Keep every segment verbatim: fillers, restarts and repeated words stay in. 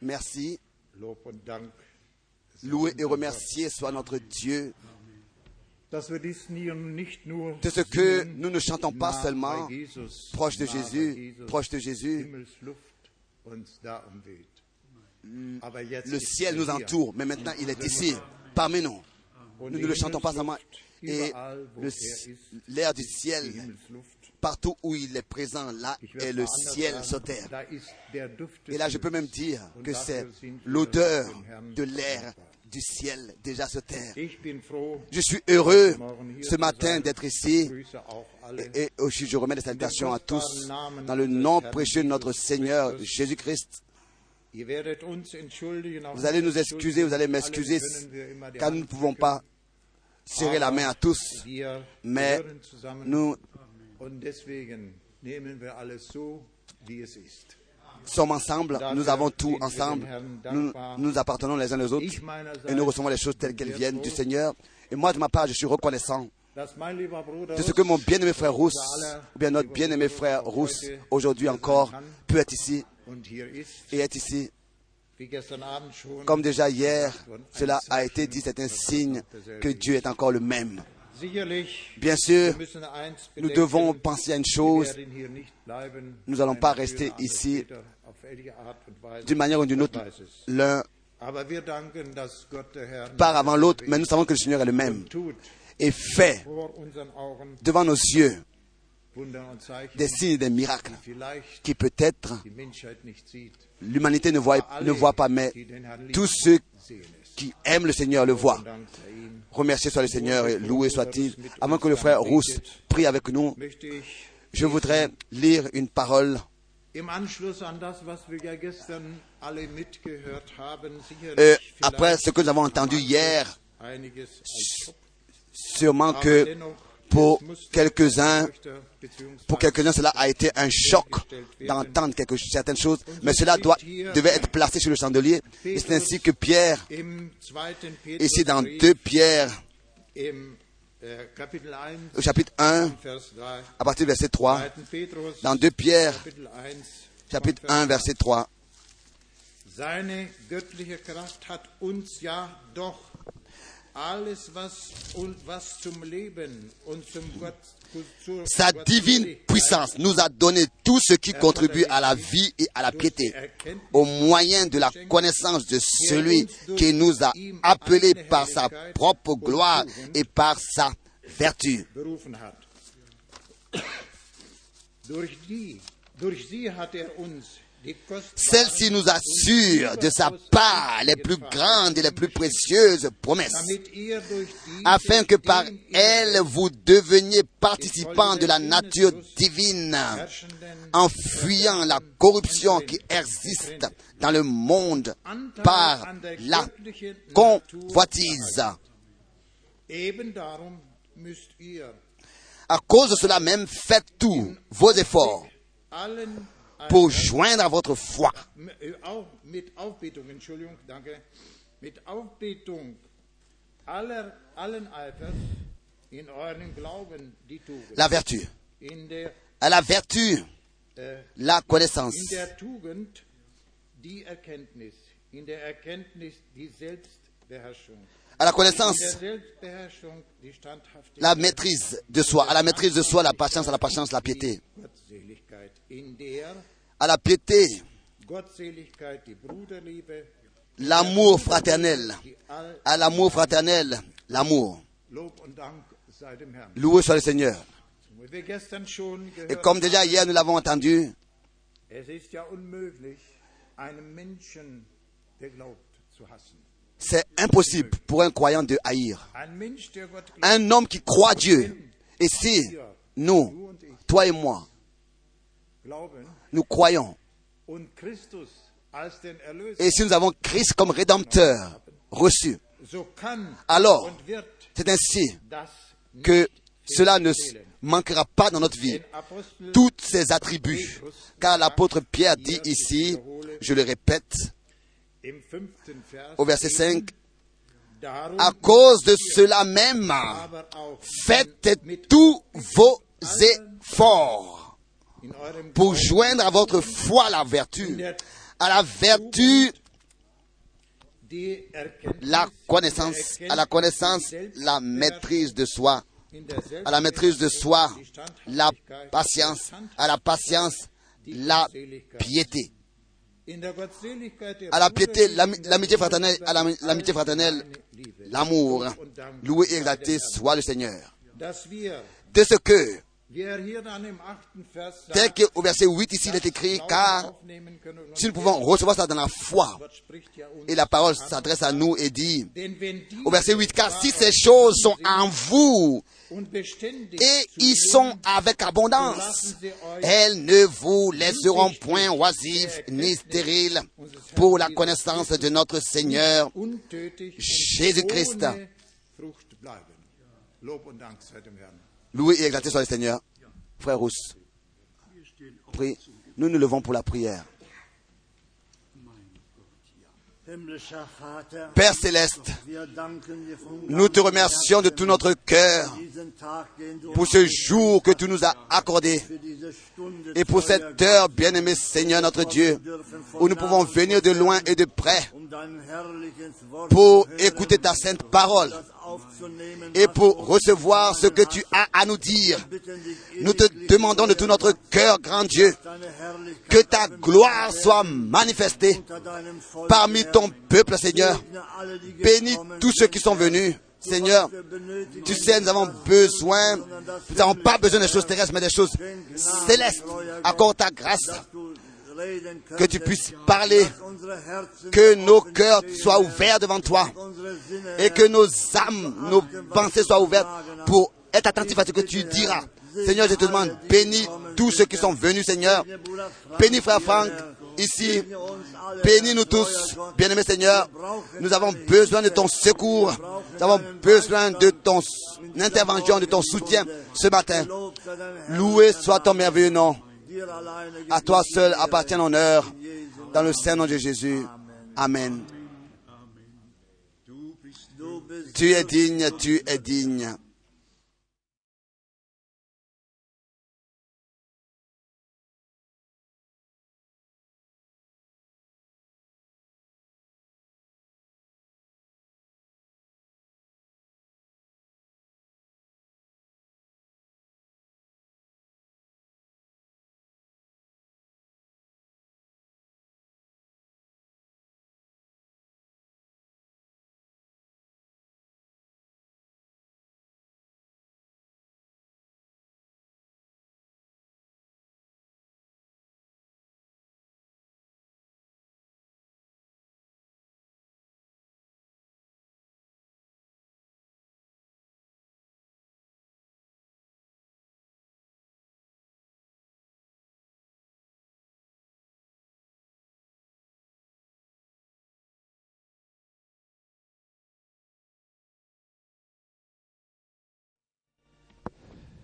Merci. Loué et remercié soit notre Dieu de ce que nous ne chantons pas seulement proche de Jésus, proche de Jésus. Le ciel nous entoure, mais maintenant il est ici, parmi nous. Nous ne le chantons pas seulement. Et le, l'air du ciel, partout où il est présent, là est le ciel sur terre. Et là, je peux même dire que c'est l'odeur de l'air du ciel déjà sur terre. Je suis heureux ce matin d'être ici et, et aussi je remets des salutations à tous dans le nom précieux de notre Seigneur Jésus-Christ. Vous allez nous excuser, vous allez m'excuser, car nous ne pouvons pas serrer la main à tous, mais nous sommes ensemble, nous avons tout ensemble, nous nous appartenons les uns aux autres et nous recevons les choses telles qu'elles viennent du Seigneur. Et moi, de ma part, je suis reconnaissant de ce que mon bien-aimé frère Rousse, ou bien notre bien-aimé frère Rousse, aujourd'hui encore, peut être ici et être ici. Comme déjà hier, cela a été dit, c'est un signe que Dieu est encore le même. Bien sûr, nous devons penser à une chose, nous n'allons pas rester ici d'une manière ou d'une autre, l'un part avant l'autre, mais nous savons que le Seigneur est le même et fait devant nos yeux des signes et des miracles qui peut-être l'humanité ne voit, ne voit pas, mais tous ceux qui aiment le Seigneur le voient. Remercié soit le Seigneur et loué soit-il. Avant que le frère Rousse prie avec nous, je voudrais lire une parole euh, après ce que nous avons entendu hier. Sûrement que Pour quelques-uns, pour quelques-uns, cela a été un choc d'entendre quelque, certaines choses, mais cela doit, devait être placé sur le chandelier. Et c'est ainsi que Pierre, ici dans deux Pierre, au chapitre un, à partir du verset trois, dans deux Pierre, chapitre un, verset trois, seine göttliche Kraft hat uns ja doch sa divine puissance nous a donné tout ce qui contribue à la vie et à la piété, au moyen de la connaissance de celui qui nous a appelés par sa propre gloire et par sa vertu. Celle-ci nous assure de sa part les plus grandes et les plus précieuses promesses, afin que par elle vous deveniez participants de la nature divine, en fuyant la corruption qui existe dans le monde par la convoitise. À cause de cela même, faites tous vos efforts pour joindre à votre foi. La vertu. À la vertu, la connaissance. À la connaissance, la maîtrise de soi. À la maîtrise de soi, la patience. À la patience, la piété. À la piété, l'amour fraternel. À l'amour fraternel, l'amour. Loué soit le Seigneur. Et comme déjà hier nous l'avons entendu, c'est impossible pour un croyant de haïr. Un homme qui croit Dieu. Et si nous, toi et moi, nous croyons. Et si nous avons Christ comme Rédempteur reçu, alors c'est ainsi que cela ne manquera pas dans notre vie. Tous ces attributs, car l'apôtre Pierre dit ici, je le répète, au verset cinq, à cause de cela même, faites tous vos efforts pour joindre à votre foi la vertu, à la vertu, la connaissance, à la connaissance, la maîtrise de soi, à la maîtrise de soi, la patience, à la patience, la piété. À la piété, l'amitié fraternelle, à l'amitié fraternelle, l'amour, loué et exalté soit le Seigneur. De ce que, tel qu'au verset huit ici, il est écrit, car si nous pouvons recevoir ça dans la foi, et la parole s'adresse à nous et dit, au verset huit, car si ces choses sont en vous, et ils sont avec abondance, elles ne vous laisseront point oisifs ni stériles pour la connaissance de notre Seigneur Jésus-Christ. Loué et exalté soit le Seigneur. Frère Rousse, prie. Nous nous levons pour la prière. Père Céleste, nous te remercions de tout notre cœur pour ce jour que tu nous as accordé et pour cette heure, bien-aimé Seigneur notre Dieu, où nous pouvons venir de loin et de près pour écouter ta sainte parole et pour recevoir ce que tu as à nous dire. Nous te demandons de tout notre cœur, grand Dieu, que ta gloire soit manifestée parmi ton peuple, Seigneur. Bénis tous ceux qui sont venus, Seigneur. Tu sais, nous avons besoin, nous n'avons pas besoin des choses terrestres, mais des choses célestes. Accorde ta grâce, que tu puisses parler, que nos cœurs soient ouverts devant toi et que nos âmes, nos pensées soient ouvertes pour être attentifs à ce que tu diras. Seigneur, je te demande, bénis tous ceux qui sont venus, Seigneur. Bénis frère Frank ici. Bénis-nous tous, bien-aimé Seigneur. Nous avons besoin de ton secours. Nous avons besoin de ton intervention, de ton soutien ce matin. Loué soit ton merveilleux nom. À toi seul appartient l'honneur, dans le Saint-Nom de Jésus. Amen. Tu es digne, tu es digne.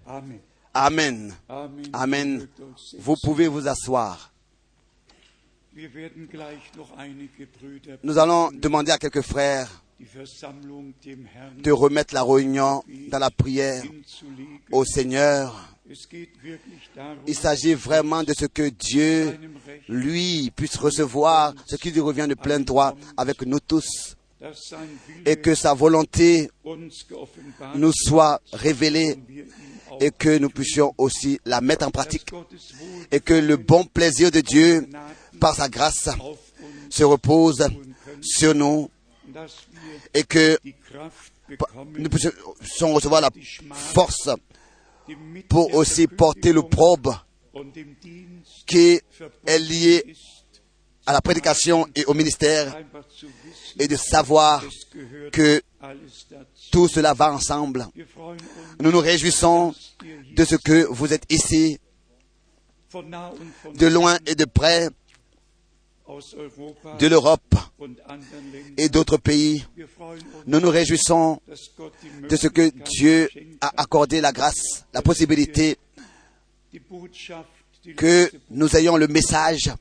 Amen. Amen. Amen. Vous pouvez vous asseoir. Nous allons demander à quelques frères de remettre la réunion dans la prière au Seigneur. Il s'agit vraiment de ce que Dieu, lui, puisse recevoir, ce qui lui revient de plein droit avec nous tous. Et que sa volonté nous soit révélée et que nous puissions aussi la mettre en pratique et que le bon plaisir de Dieu, par sa grâce, se repose sur nous et que nous puissions recevoir la force pour aussi porter l'opprobre qui est lié à la prédication et au ministère, et de savoir que tout cela va ensemble. Nous nous réjouissons de ce que vous êtes ici, de loin et de près, de l'Europe et d'autres pays. Nous nous réjouissons de ce que Dieu a accordé la grâce, la possibilité que nous ayons le message,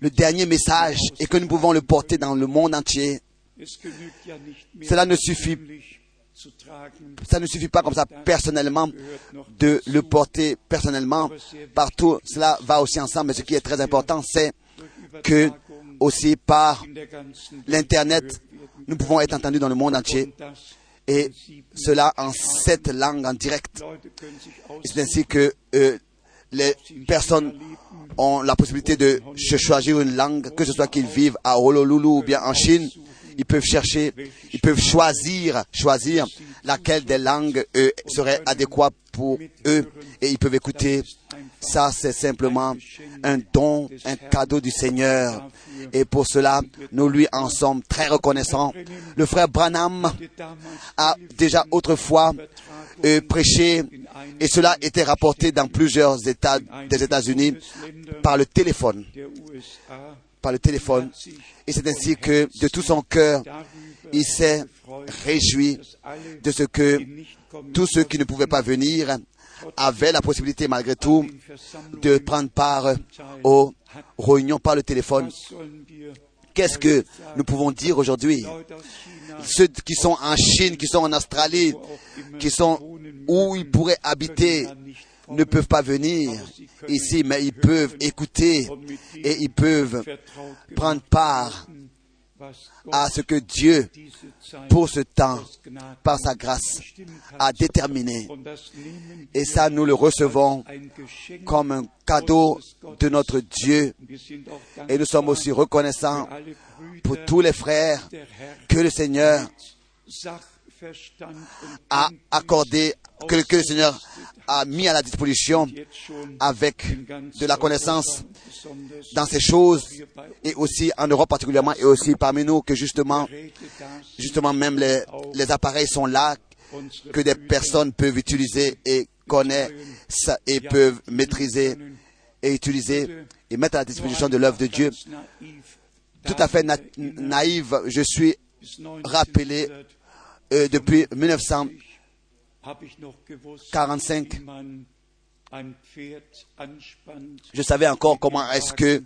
le dernier message, et que nous pouvons le porter dans le monde entier. Cela ne suffit, ça ne suffit pas comme ça personnellement, de le porter personnellement partout. Cela va aussi ensemble, mais ce qui est très important, c'est que aussi par l'Internet, nous pouvons être entendus dans le monde entier. Et cela en sept langues en direct. C'est ainsi que euh, les personnes ont la possibilité de choisir une langue, que ce soit qu'ils vivent à Honolulu ou bien en Chine. Ils peuvent chercher, ils peuvent choisir, choisir laquelle des langues euh, serait adéquate pour eux. Et ils peuvent écouter. Ça, c'est simplement un don, un cadeau du Seigneur. Et pour cela, nous lui en sommes très reconnaissants. Le frère Branham a déjà autrefois euh, prêché, et cela était rapporté dans plusieurs États des États-Unis par le téléphone. par le téléphone. Et c'est ainsi que, de tout son cœur, il s'est réjoui de ce que tous ceux qui ne pouvaient pas venir avaient la possibilité, malgré tout, de prendre part aux réunions par le téléphone. Qu'est-ce que nous pouvons dire aujourd'hui? Ceux qui sont en Chine, qui sont en Australie, qui sont où ils pourraient habiter, ne peuvent pas venir ici, mais ils peuvent écouter et ils peuvent prendre part à ce que Dieu, pour ce temps, par sa grâce, a déterminé. Et ça, nous le recevons comme un cadeau de notre Dieu. Et nous sommes aussi reconnaissants pour tous les frères que le Seigneur a accordé, que, que le Seigneur a mis à la disposition avec de la connaissance dans ces choses, et aussi en Europe particulièrement, et aussi parmi nous, que justement, justement même les, les appareils sont là, que des personnes peuvent utiliser et connaissent et peuvent maîtriser et utiliser et mettre à la disposition de l'œuvre de Dieu. Tout à fait na- naïve, je suis rappelé Euh, depuis dix-neuf cent quarante-cinq, je savais encore comment est-ce que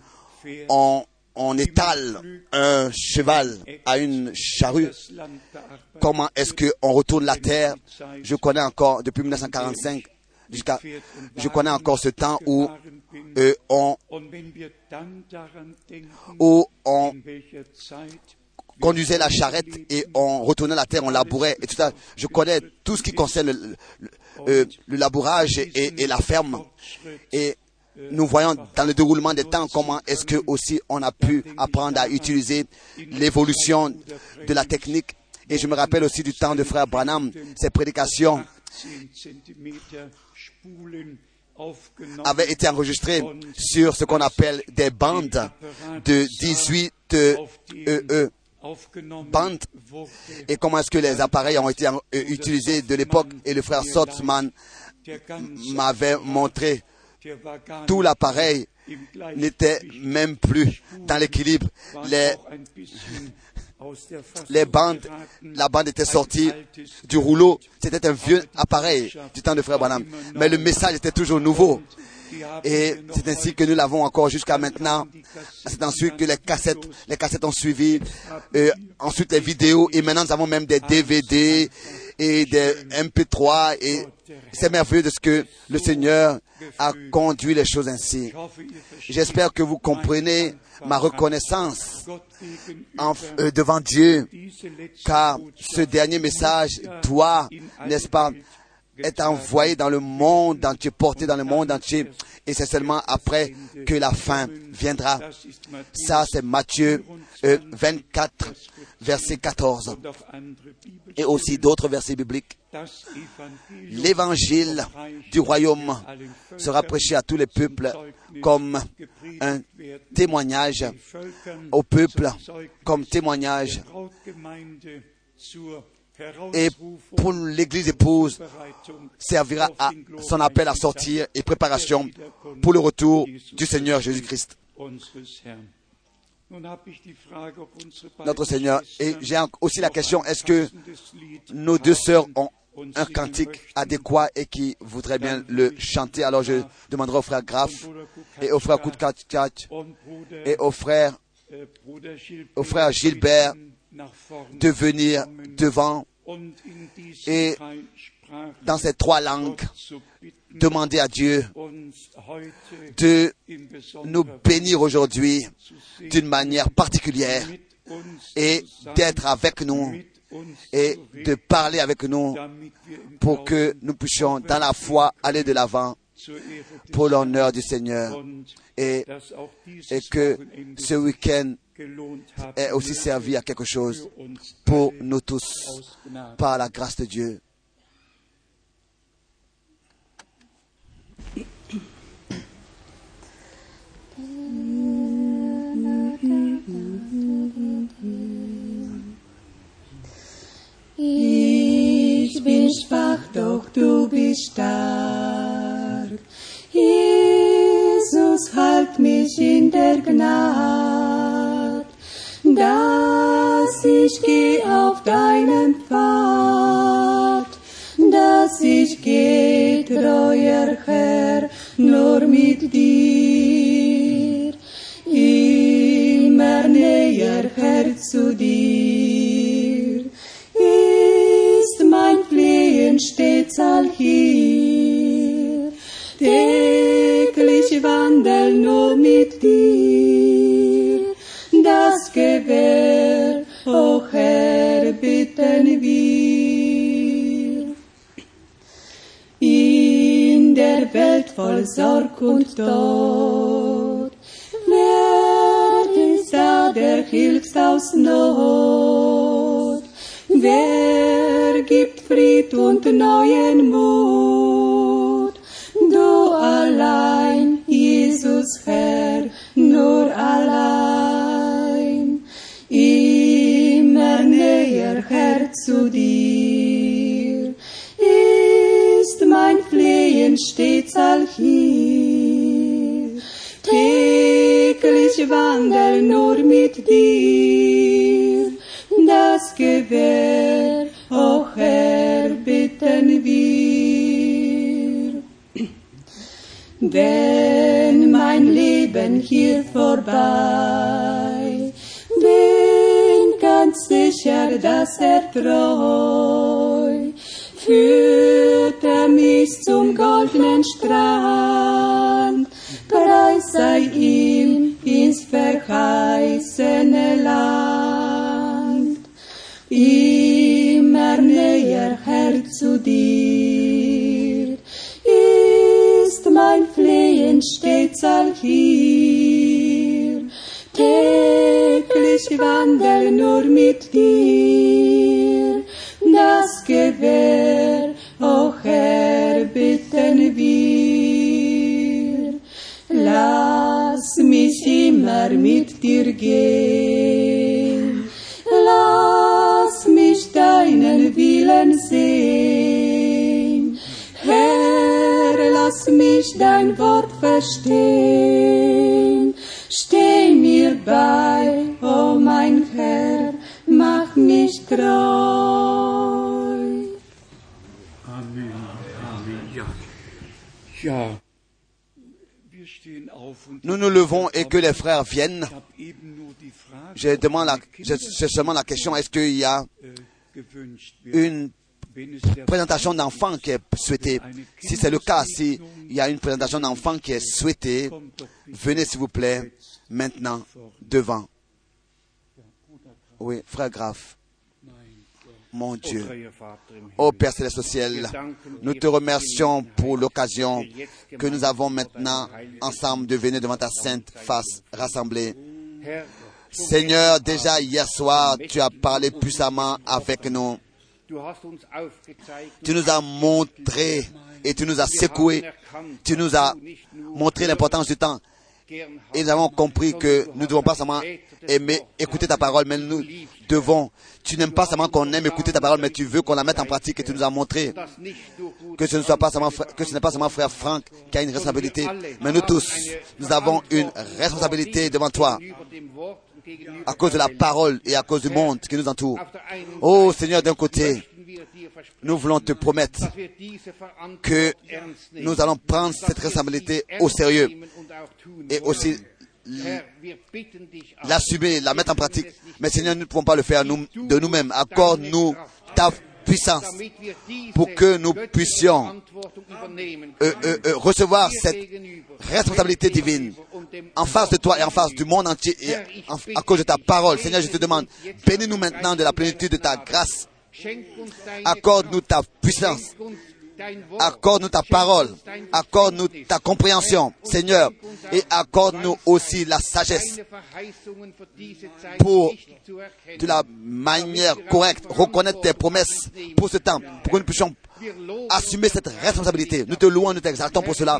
on, on étale un cheval à une charrue, comment est-ce qu'on retourne la terre. Je connais encore, depuis dix-neuf cent quarante-cinq, jusqu'à, je connais encore ce temps où euh, on, où on conduisait la charrette et on retournait la terre, on labourait et tout ça. Je connais tout ce qui concerne le, le, euh, le labourage et, et la ferme. Et nous voyons dans le déroulement des temps comment est-ce que aussi on a pu apprendre à utiliser l'évolution de la technique. Et je me rappelle aussi du temps de frère Branham, ses prédications avaient été enregistrées sur ce qu'on appelle des bandes de dix-huit euh, euh, bande, et comment est-ce que les appareils ont été euh, utilisés de l'époque. Et le frère Sotsman m'avait montré tout l'appareil n'était même plus dans l'équilibre. Les, les bandes, la bande était sortie du rouleau. C'était un vieux appareil du temps de frère Branham, mais le message était toujours nouveau. Et c'est ainsi que nous l'avons encore jusqu'à maintenant. C'est ensuite que les cassettes, les cassettes ont suivi, euh, ensuite les vidéos, et maintenant nous avons même des D V D et des M P trois, et c'est merveilleux de ce que le Seigneur a conduit les choses ainsi. J'espère que vous comprenez ma reconnaissance en, euh, devant Dieu, car ce dernier message doit, n'est-ce pas, est envoyé dans le monde entier, porté dans le monde entier, et c'est seulement après que la fin viendra. Ça, c'est Matthieu euh, vingt-quatre, verset quatorze, et aussi d'autres versets bibliques. L'évangile du royaume sera prêché à tous les peuples comme un témoignage, aux peuples comme témoignage. Et pour l'Église épouse, servira à son appel à sortir et préparation pour le retour du Seigneur Jésus-Christ, notre Seigneur. Et j'ai aussi la question, est-ce que nos deux sœurs ont un cantique adéquat et qui voudraient bien le chanter? Alors je demanderai au frère Graf et au frère Kutkat et au frère, au frère Gilbert de venir devant et dans ces trois langues, demander à Dieu de nous bénir aujourd'hui d'une manière particulière et d'être avec nous et de parler avec nous pour que nous puissions dans la foi aller de l'avant pour l'honneur du Seigneur et, et que ce week-end ait aussi servi à quelque chose pour nous tous par la grâce de Dieu. Ich bin schwach, doch du bist stark. Jesus, halt mich in der Gnade, dass ich geh auf deinen Pfad, dass ich geh, treuer Herr, nur mit dir. Immer näher, Herr, zu dir. Mein Flehen stets allhier, täglich wandel nur mit dir. Das Gewähr, o Herr, bitten wir. In der Welt voll Sorg und Tod, wer ist da, der hilft aus Not? Wer gibt Frieden und neuen Mut? Du allein, Jesus Herr, nur allein. Immer näher, Herr, zu dir ist mein Flehen stets allhier. Täglich wandel nur mit dir. Das Gewähr, o Herr, bitten wir. Wenn mein Leben hier vorbei, bin ganz sicher, dass er treu führte mich zum goldenen Strand. Preis sei ihm ins verheißene Land. Immer näher, Herr, zu dir ist mein Flehen stets allhier. Täglich wandel nur mit dir. Das Gewähr, o Herr, bitten wir. Lass mich immer mit dir gehen. Lass mich deinen Willen sehen. Herr, lass mich dein Wort verstehen. Steh mir bei, o mein Herr, mach mich treu. Amen. Amen. Ja. Ja. Nous nous levons et que les frères viennent. Je demande la, je, je demande la question, est-ce qu'il y a une présentation d'enfants qui est souhaitée? Si c'est le cas, s'il y a une présentation d'enfants qui est souhaitée, venez s'il vous plaît maintenant devant. Oui, frère Graf. Mon Dieu, ô Père Céleste au ciel, nous te remercions pour l'occasion que nous avons maintenant ensemble de venir devant ta sainte face rassemblée. Seigneur, déjà hier soir, tu as parlé puissamment avec nous. Tu nous as montré et tu nous as secoué. Tu nous as montré l'importance du temps. Et nous avons compris que nous ne devons pas seulement aimer écouter ta parole, mais nous devons, tu n'aimes pas seulement qu'on aime écouter ta parole, mais tu veux qu'on la mette en pratique et tu nous as montré que ce ne soit pas seulement, que ce n'est pas seulement frère Frank qui a une responsabilité, mais nous tous, nous avons une responsabilité devant toi à cause de la parole et à cause du monde qui nous entoure. Oh Seigneur, d'un côté, nous voulons te promettre que nous allons prendre cette responsabilité au sérieux et aussi l'assumer, la mettre en pratique. Mais Seigneur, nous ne pouvons pas le faire nous, de nous-mêmes. Accorde-nous ta puissance pour que nous puissions euh, euh, euh, recevoir cette responsabilité divine en face de toi et en face du monde entier et en, à cause de ta parole. Seigneur, je te demande, bénis-nous maintenant de la plénitude de ta grâce. Accorde-nous ta puissance. Accorde-nous ta parole, accorde-nous ta compréhension, Seigneur, et accorde-nous aussi la sagesse pour, de la manière correcte, reconnaître tes promesses pour ce temps, pour que nous puissions assumer cette responsabilité. Nous te louons, nous t'exaltons pour cela.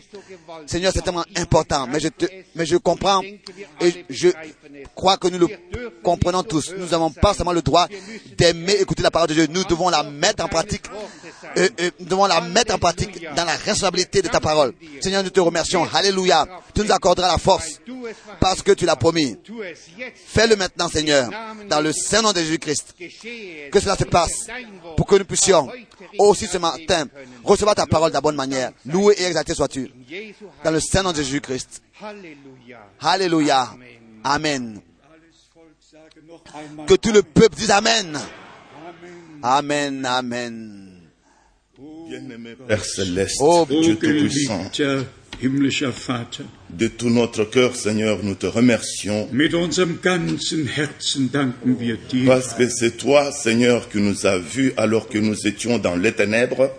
Seigneur, c'est tellement important, mais je, te, mais je comprends et je crois que nous le comprenons tous. Nous n'avons pas seulement le droit d'aimer écouter la parole de Dieu. Nous devons la mettre en pratique. Euh, euh, nous devons la mettre en pratique dans la responsabilité de ta parole. Seigneur, nous te remercions. Alléluia. Tu nous accorderas la force parce que tu l'as promis. Fais-le maintenant, Seigneur, dans le saint nom de Jésus-Christ. Que cela se passe pour que nous puissions aussi ce matin recevoir ta parole de la bonne manière. Loué et exalté sois-tu. Dans le saint nom de Jésus-Christ. Alléluia. Amen. Que tout le peuple dise Amen. Amen, Amen. Père Céleste, oh, Dieu Tout-Puissant, de tout notre cœur, Seigneur, nous te remercions parce que c'est toi, Seigneur, qui nous as vus alors que nous étions dans les ténèbres.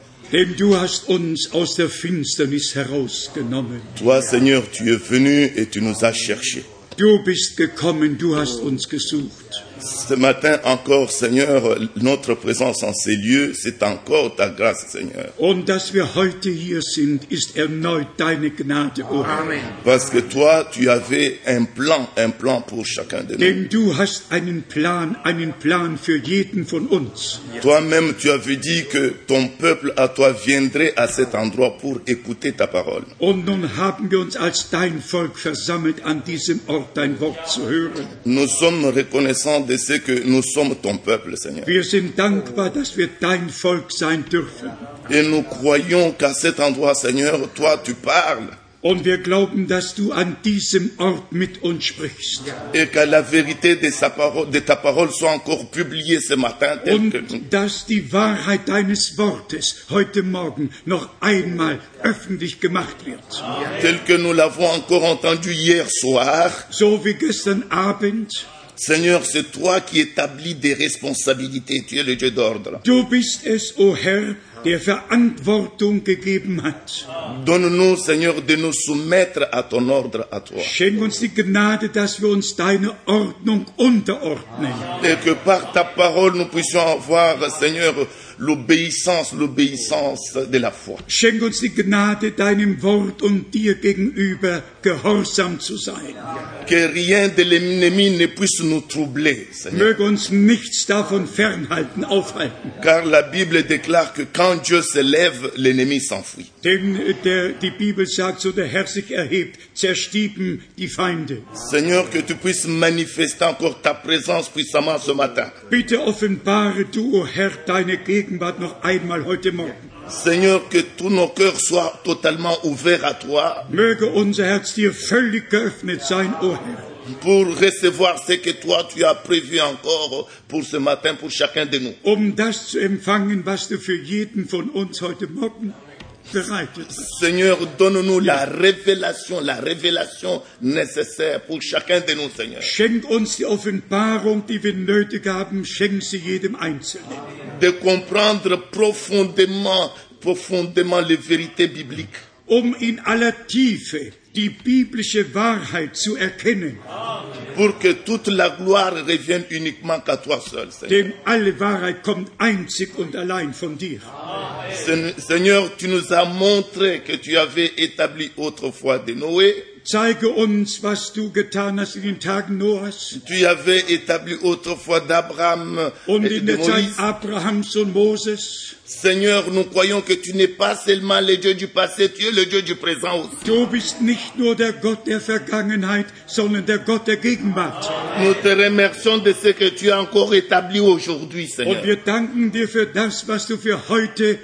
Toi, Seigneur, tu es venu et tu nous as cherchés. Du bist gekommen, du hast uns gesucht. Ce matin encore, Seigneur, notre présence en ces lieux, c'est encore ta grâce, Seigneur. Und dass wir heute hier sind, ist erneut deine Gnade, O Herr. Amen. Parce que toi, tu avais un plan, un plan pour chacun de nous. Denn du hast einen Plan, einen Plan für jeden von uns. Toi-même, tu avais dit que ton peuple à toi viendrait à cet endroit pour écouter ta parole. Und nun haben wir uns als dein Volk versammelt, an diesem Ort dein Wort zu hören. Nous sommes reconnaissants de ce que nous sommes ton peuple, Seigneur. Wir sind dankbar, dass wir dein Volk sein dürfen. Et nous croyons qu'à cet endroit, Seigneur, toi, tu parles. Und wir glauben, dass du an diesem Ort mit uns sprichst. Et que la vérité de, sa parole, de ta parole soit encore publiée ce matin. Und dass die Wahrheit deines Wortes heute Morgen noch einmal öffentlich gemacht wird. Tel que nous l'avons encore entendu hier soir. So wie gestern Abend. Seigneur, c'est toi qui établis des responsabilités. Tu es le Dieu d'ordre. Du bist es, o Herr, der Verantwortung gegeben hat. Donne-nous, Seigneur, de nous soumettre à ton ordre, à toi. Schenk uns die Gnade, dass wir uns deine Ordnung unterordnen. Et que par ta parole, nous puissions avoir, Seigneur, l'obéissance, l'obéissance de la foi. Schenk uns die Gnade, deinem Wort und dir gegenüber gehorsam zu sein. Que rien de l'ennemi ne puisse nous troubler, Seigneur. Möge uns nichts davon fernhalten, aufhalten. Car la Bible déclare que quand Dieu se lève, l'ennemi s'enfuit. Denn der, die Bibel sagt, so der Herr sich erhebt, zerstieben die Feinde. Seigneur, que tu puisses manifester encore ta présence puissamment ce matin. Bitte offenbare du, o Herr, deine Gegenwart. Noch einmal heute Morgen. Seigneur, que tous nos cœurs soient totalement ouverts à toi. Möge unser Herz dir völlig geöffnet sein, o Herr. Pour recevoir ce que toi tu as prévu encore pour ce matin pour chacun de nous. Um das zu empfangen, was du für jeden von uns heute Morgen bereitet hast. Seigneur, donne-nous la révélation, la révélation nécessaire pour chacun de nous, Seigneur. Schenk uns die Offenbarung, die wir nötig haben, schenk sie jedem Einzelnen. De comprendre profondément, profondément les vérités bibliques. Um in aller Tiefe die biblische Wahrheit zu erkennen. Pour que toute la gloire revienne uniquement qu'à toi seul, Seigneur. Denn alle Wahrheit kommt einzig und allein von dir. Seigneur, tu nous as montré que tu avais établi autrefois de Noé. Zeige uns, was du getan hast in den Tagen Noahs. Tu avais établi autrefois d'Abraham und et in der Zeit Abrahams und Moses. Seigneur, nous croyons que tu n'es pas seulement le Dieu du passé, tu es le Dieu du présent aussi. Du bist nicht nur der Gott der Vergangenheit, sondern der Gott der Gegenwart. Nous te remercions de ce que tu as encore établi aujourd'hui, Seigneur. Und wir danken dir für das, was du für heute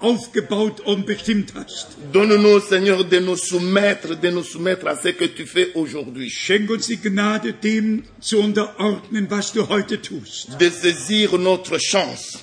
aufgebaut und bestimmt hast. Donne-nous, Seigneur, de nous soumettre, de nous soumettre à ce que tu fais aujourd'hui. Schenk uns die Gnade, dem zu unterordnen, was du heute tust. De saisir notre chance.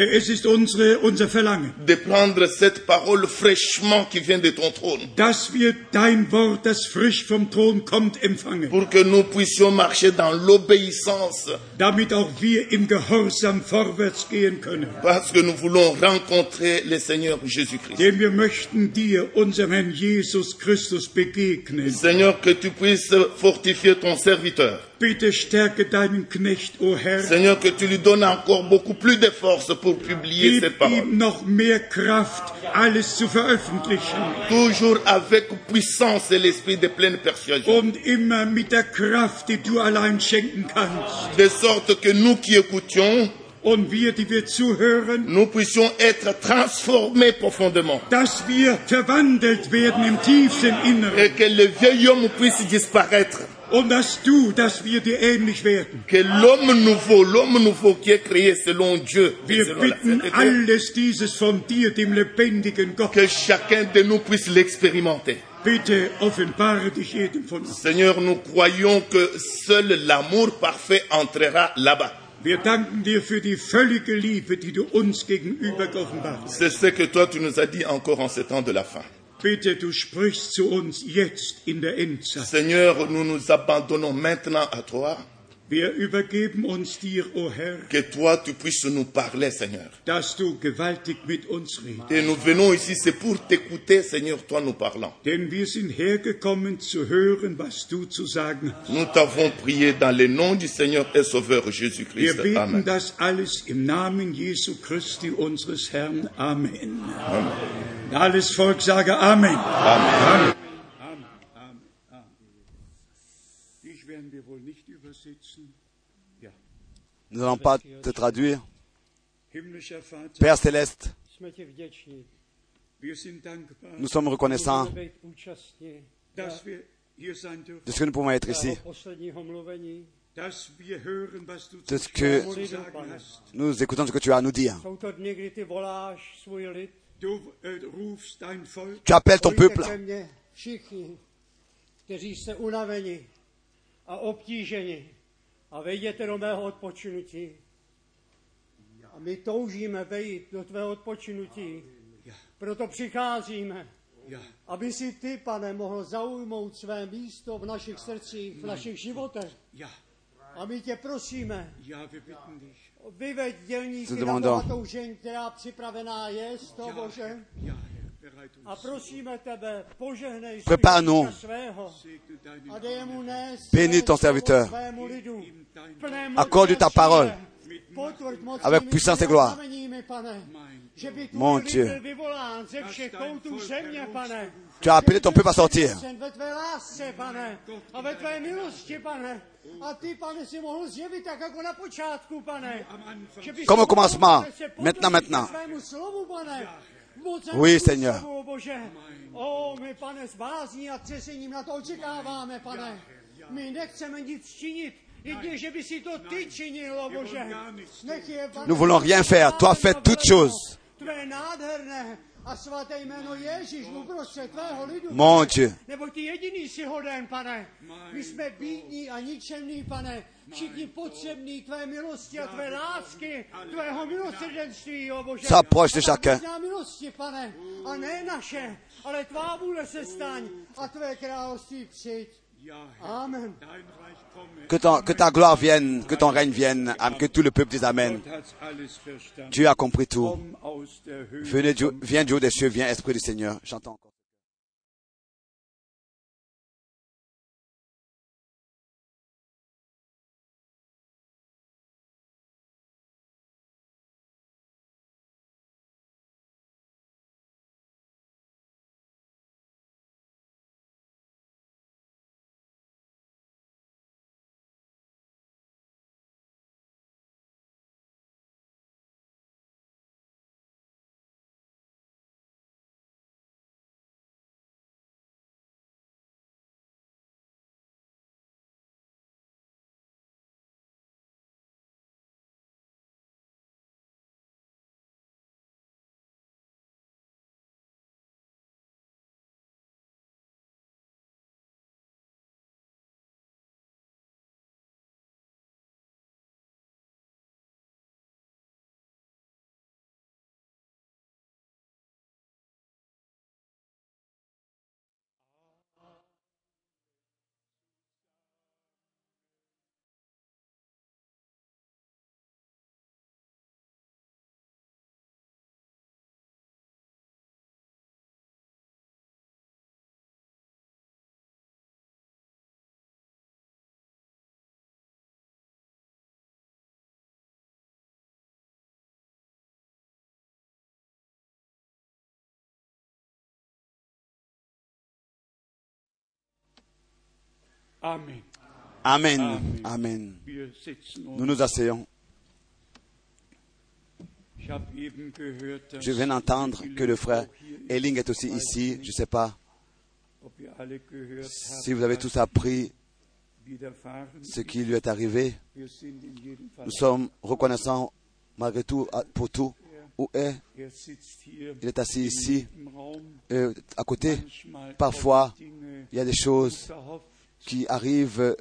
Es ist unsere, unser Verlangen, de prendre cette parole fraîchement qui vient de ton trône, dass wir dein Wort, das frisch vom Thron kommt, empfangen, pour que nous puissions marcher dans l'obéissance, damit auch wir im Gehorsam vorwärts gehen können, parce que nous voulons rencontrer le Seigneur Jésus-Christ. Denn wir möchten dir, unserem Herrn Jesus Christus, begegnen. Seigneur, que tu puisses fortifier ton serviteur. Bitte stärke deinen Knecht, o Herr. Seigneur, que tu lui donnes encore beaucoup plus de force pour publier Gib cette parole. Ihm noch mehr Kraft, alles zu veröffentlichen. Toujours avec puissance et l'esprit de pleine persuasion. Und immer mit der Kraft, die du allein schenken kannst. De sorte que nous qui écoutions, und wir, die wir zuhören, nous puissions être transformés profondément, dass wir verwandelt werden im tiefsten Inneren. Et que le vieil homme puisse disparaître. Und dass du, dass wir dir ähnlich werden. Que l'homme nouveau, l'homme nouveau qui est créé selon Dieu, wir selon bitten la alles dieses von dir, dem lebendigen Gott. Que chacun de nous puisse l'expérimenter. Bitte offenbare dich jedem von uns. Seigneur, nous croyons que seul l'amour parfait entrera là-bas. Wir danken dir für die völlige Liebe, die du uns gegenüber offenbart hast. C'est ce que toi tu nous as dit encore en ce temps de la fin. Bitte, du sprichst zu uns jetzt in der Endzeit. Seigneur, nous nous abandonnons maintenant à toi. Wir übergeben uns dir, o Herr. Que toi tu puisses nous parler, Seigneur. Dass du gewaltig mit uns redest. Et nous venons ici, c'est pour t'écouter, Seigneur, toi nous parlons. Denn wir sind hergekommen, zu hören, was du zu sagen hast. Nous t'avons prié dans le nom du Seigneur et Sauveur Jésus-Christ. Wir beten Amen. Das alles im Namen Jesu Christi unseres Herrn. Amen. Amen. Alles Volk sage Amen. Amen. Amen. Amen. Amen. Amen. Dich werden wir wohl nicht übersetzen. Ja. Nous n'allons pas te traduire. Père Céleste, nous sommes reconnaissants de ce que nous pouvons être ici, de ce que nous écoutons, de ce que tu as à nous dire. Tu appelles ton peuple. Nous demandons. Prépare-nous. Bénis ton serviteur. Accorde ta parole avec puissance et gloire. Mon Dieu, tu as appelé ton peuple à sortir. Comme au commencement, maintenant, maintenant. Oui, Seigneur. Nous ne voulons rien faire. Toi, fais toutes choses. Mon Dieu. S'approche de chacun. Amen. Que, ton, que ta gloire vienne, que ton règne vienne, que tout le peuple dise Amen. Dieu a compris tout. Venez, Dieu, viens du haut des cieux, viens Esprit du Seigneur. J'entends encore. Amen. Amen. Amen. Amen. Nous nous asseyons. Je viens d'entendre que le frère Helling est aussi ici. Je ne sais pas si vous avez tous appris ce qui lui est arrivé. Nous sommes reconnaissants malgré tout pour tout. Où est? Il est assis ici, euh, à côté. Parfois, il y a des choses qui arrivent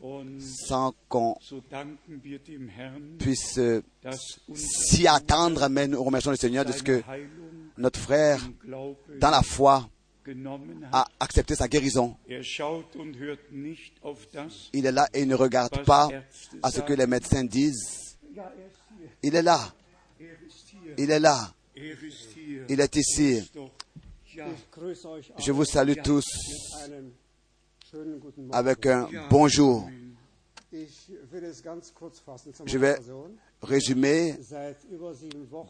sans qu'on puisse euh, s'y attendre. Mais nous remercions le Seigneur de ce que notre frère, dans la foi, a accepté sa guérison. Il est là et il ne regarde pas à ce que les médecins disent. Il est là. Il est là. Il est ici. Je vous salue tous avec un bonjour. Je vais résumer.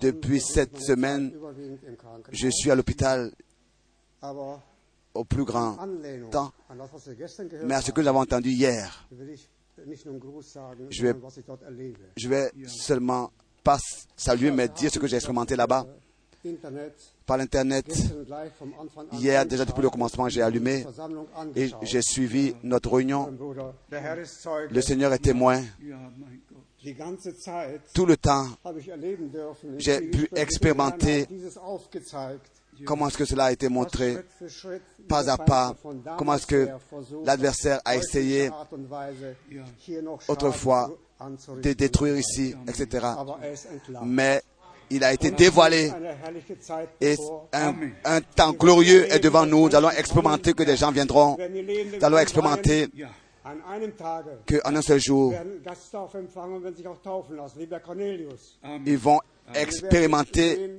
Depuis sept semaines, je suis à l'hôpital au plus grand temps. Mais à ce que nous avons entendu hier, je vais, je vais seulement pas saluer, mais dire ce que j'ai expérimenté là-bas. Par l'Internet, hier, déjà depuis le commencement, j'ai allumé et j'ai suivi notre réunion. Le Seigneur est témoin. Tout le temps, j'ai pu expérimenter comment est-ce que cela a été montré, pas à pas, comment est-ce que l'adversaire a essayé autrefois de détruire ici, et cetera. Mais il a été dévoilé et un, un temps glorieux est devant nous. Nous allons expérimenter que des gens viendront. Nous allons expérimenter qu'en un seul jour, ils vont expérimenter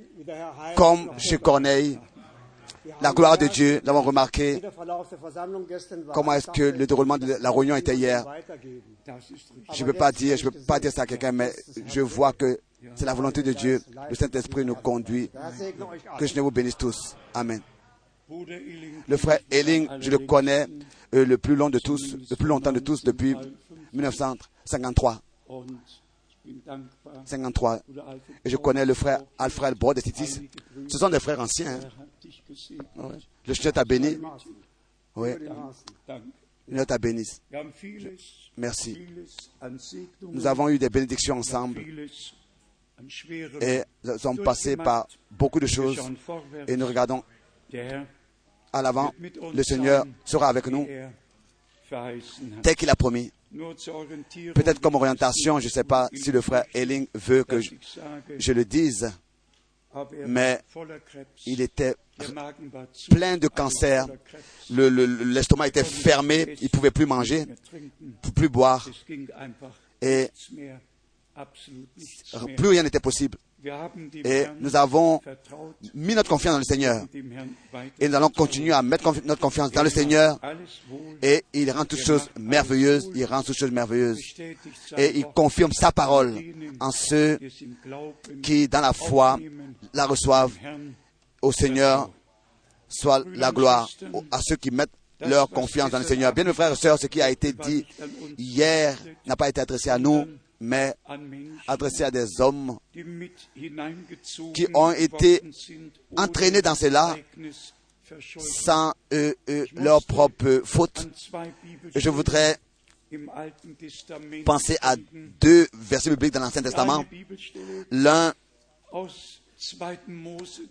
comme chez Corneille la gloire de Dieu. Nous avons remarqué comment est-ce que le déroulement de la réunion était hier. Je ne peux pas dire, je ne peux pas dire ça à quelqu'un, mais je vois que c'est la volonté de Dieu. Le Saint-Esprit nous conduit. Que je ne vous bénisse tous. Amen. Le frère Helling, je le connais euh, le plus long de tous, le plus longtemps de tous depuis mille neuf cent cinquante-trois. cinquante-trois. Et je connais le frère Alfred Brodetitis. Ce sont des frères anciens. Hein? Ouais. Le Seigneur t'a béni. Oui. Le Seigneur t'a béni. Merci. Nous avons eu des bénédictions ensemble. Et nous sommes passés par beaucoup de choses. Et nous regardons à l'avant. Le Seigneur sera avec nous tel qu'il a promis. Peut-être comme orientation, je ne sais pas si le frère Helling veut que je, je le dise, mais il était plein de cancer, le, le, l'estomac était fermé, il ne pouvait plus manger, plus boire, et plus rien n'était possible. Et nous avons mis notre confiance dans le Seigneur. Et nous allons continuer à mettre confi- notre confiance dans le Seigneur. Et il rend toutes choses merveilleuses. Il rend toutes choses merveilleuses. Et il confirme sa parole en ceux qui, dans la foi, la reçoivent. Au Seigneur soit la gloire. À ceux qui mettent leur confiance dans le Seigneur. Bien, mes frères et sœurs, ce qui a été dit hier n'a pas été adressé à nous, mais adressé à des hommes qui ont été entraînés dans cela sans eux, eux, leur propre faute. Je voudrais penser à deux versets bibliques dans l'Ancien Testament. L'un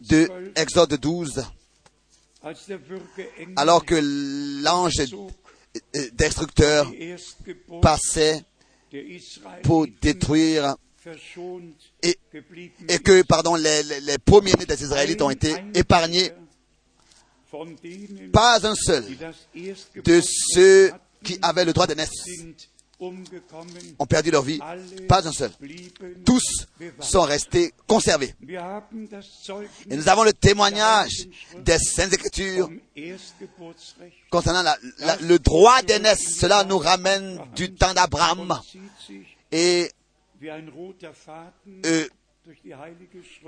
de Exode douze, alors que l'ange destructeur passait pour détruire et, et que pardon, les, les, les premiers-nés des Israélites ont été épargnés. Pas un seul de ceux qui avaient le droit d'aînesse ont perdu leur vie. Pas un seul. Tous sont restés conservés. Et nous avons le témoignage des Saintes Écritures concernant la, la, le droit d'aînesse. Cela nous ramène du temps d'Abraham. Et euh,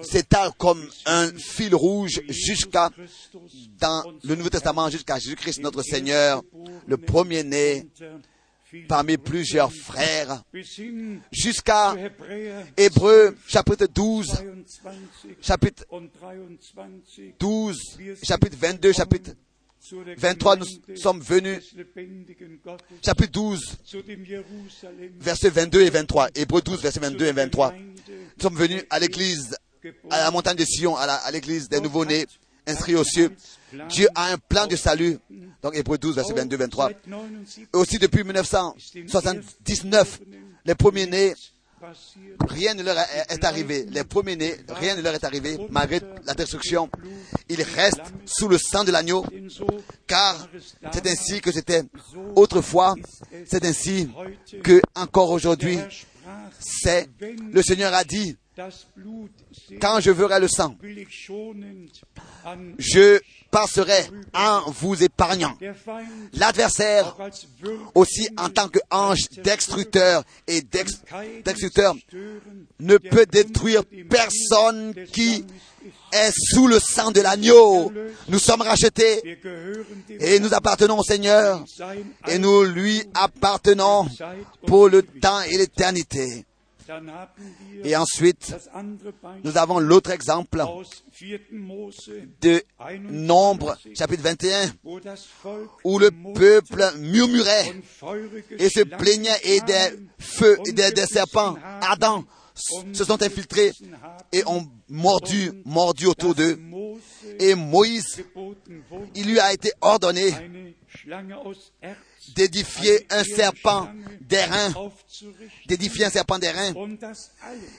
s'étale comme un fil rouge jusqu'à, dans le Nouveau Testament, jusqu'à Jésus-Christ, notre Seigneur, le premier-né parmi plusieurs frères, jusqu'à Hébreux, chapitre douze, chapitre douze, chapitre vingt-deux, chapitre vingt-trois, nous sommes venus, chapitre douze, versets vingt-deux et vingt-trois, Hébreux douze, versets vingt-deux et vingt-trois. Nous sommes venus à l'église, à la montagne de Sion, à, la, à l'église des nouveaux-nés, inscrits aux cieux. Dieu a un plan de salut. Donc, Hébreux douze, verset vingt-deux, vingt-trois. Et aussi, depuis dix-neuf cent soixante-dix-neuf, les premiers-nés, rien ne leur est arrivé. Les premiers-nés, rien ne leur est arrivé, malgré la destruction. Ils restent sous le sang de l'agneau, car c'est ainsi que c'était autrefois, c'est ainsi que encore aujourd'hui, c'est, le Seigneur a dit, quand je verrai le sang, je passerai en vous épargnant. L'adversaire, aussi en tant qu'ange destructeur et destructeur, ne peut détruire personne qui est sous le sang de l'agneau. Nous sommes rachetés et nous appartenons au Seigneur et nous lui appartenons pour le temps et l'éternité. Et ensuite, nous avons l'autre exemple de Nombre, chapitre vingt et un, où le peuple murmurait et se plaignait et des feux, et des, des serpents ardents se sont infiltrés et ont mordu, mordu autour d'eux. Et Moïse, il lui a été ordonné d'édifier un serpent d'airain, d'édifier un serpent d'airain,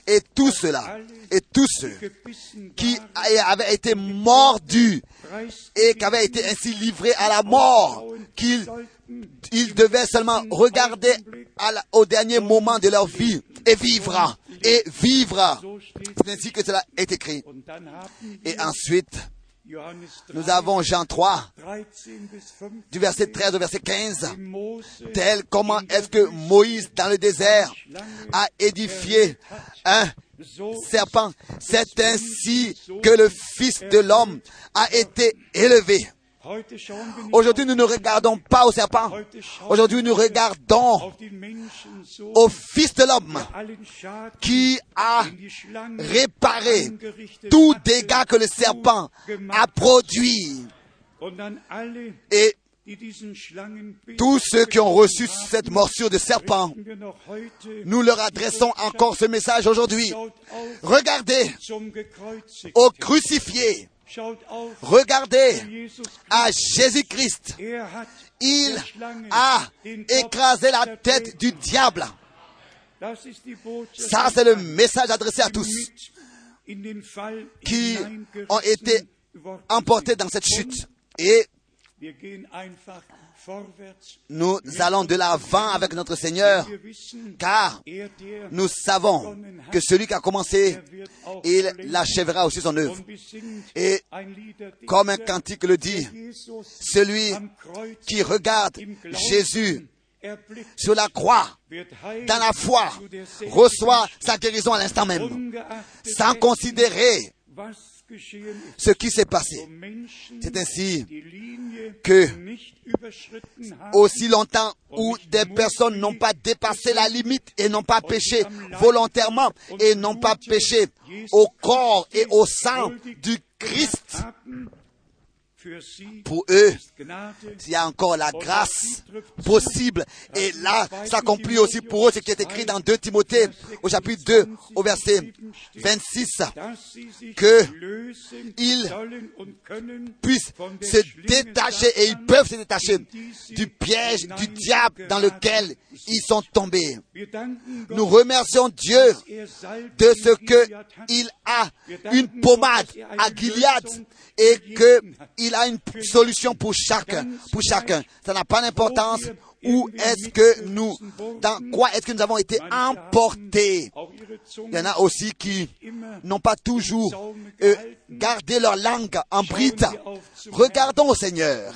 et tout cela, et tous ceux qui avaient été mordus et qui avaient été ainsi livrés à la mort, qu'ils ils devaient seulement regarder à la, au dernier moment de leur vie et vivre, et vivre. C'est ainsi que cela est écrit. Et ensuite, nous avons Jean trois, du verset treize au verset quinze, tel comment est-ce que Moïse, dans le désert, a édifié un serpent. C'est ainsi que le Fils de l'homme a été élevé. Aujourd'hui, nous ne regardons pas au serpent. Aujourd'hui, nous regardons au Fils de l'homme qui a réparé tout dégât que le serpent a produit. Et tous ceux qui ont reçu cette morsure de serpent, nous leur adressons encore ce message aujourd'hui. Regardez au crucifié. Regardez à Jésus-Christ. Il a écrasé la tête du diable. Ça, c'est le message adressé à tous qui ont été emportés dans cette chute. Et nous allons de l'avant avec notre Seigneur, car nous savons que celui qui a commencé, il l'achèvera aussi son œuvre. Et comme un cantique le dit, celui qui regarde Jésus sur la croix, dans la foi, reçoit sa guérison à l'instant même, sans considérer ce qui s'est passé. C'est ainsi que, aussi longtemps où des personnes n'ont pas dépassé la limite et n'ont pas péché volontairement et n'ont pas péché au corps et au sang du Christ, pour eux, il y a encore la grâce possible. Et là, s'accomplit aussi pour eux ce qui est écrit dans deux Timothée, au chapitre deux, au verset vingt-six, qu'ils puissent se détacher, et ils peuvent se détacher du piège du diable dans lequel ils sont tombés. Nous remercions Dieu de ce qu'il a une pommade à Gilead et qu'il Il a une solution pour chacun, pour chacun. Ça n'a pas d'importance où est-ce que nous, dans quoi est-ce que nous avons été emportés. Il y en a aussi qui n'ont pas toujours euh, gardé leur langue en bride. Regardons au Seigneur.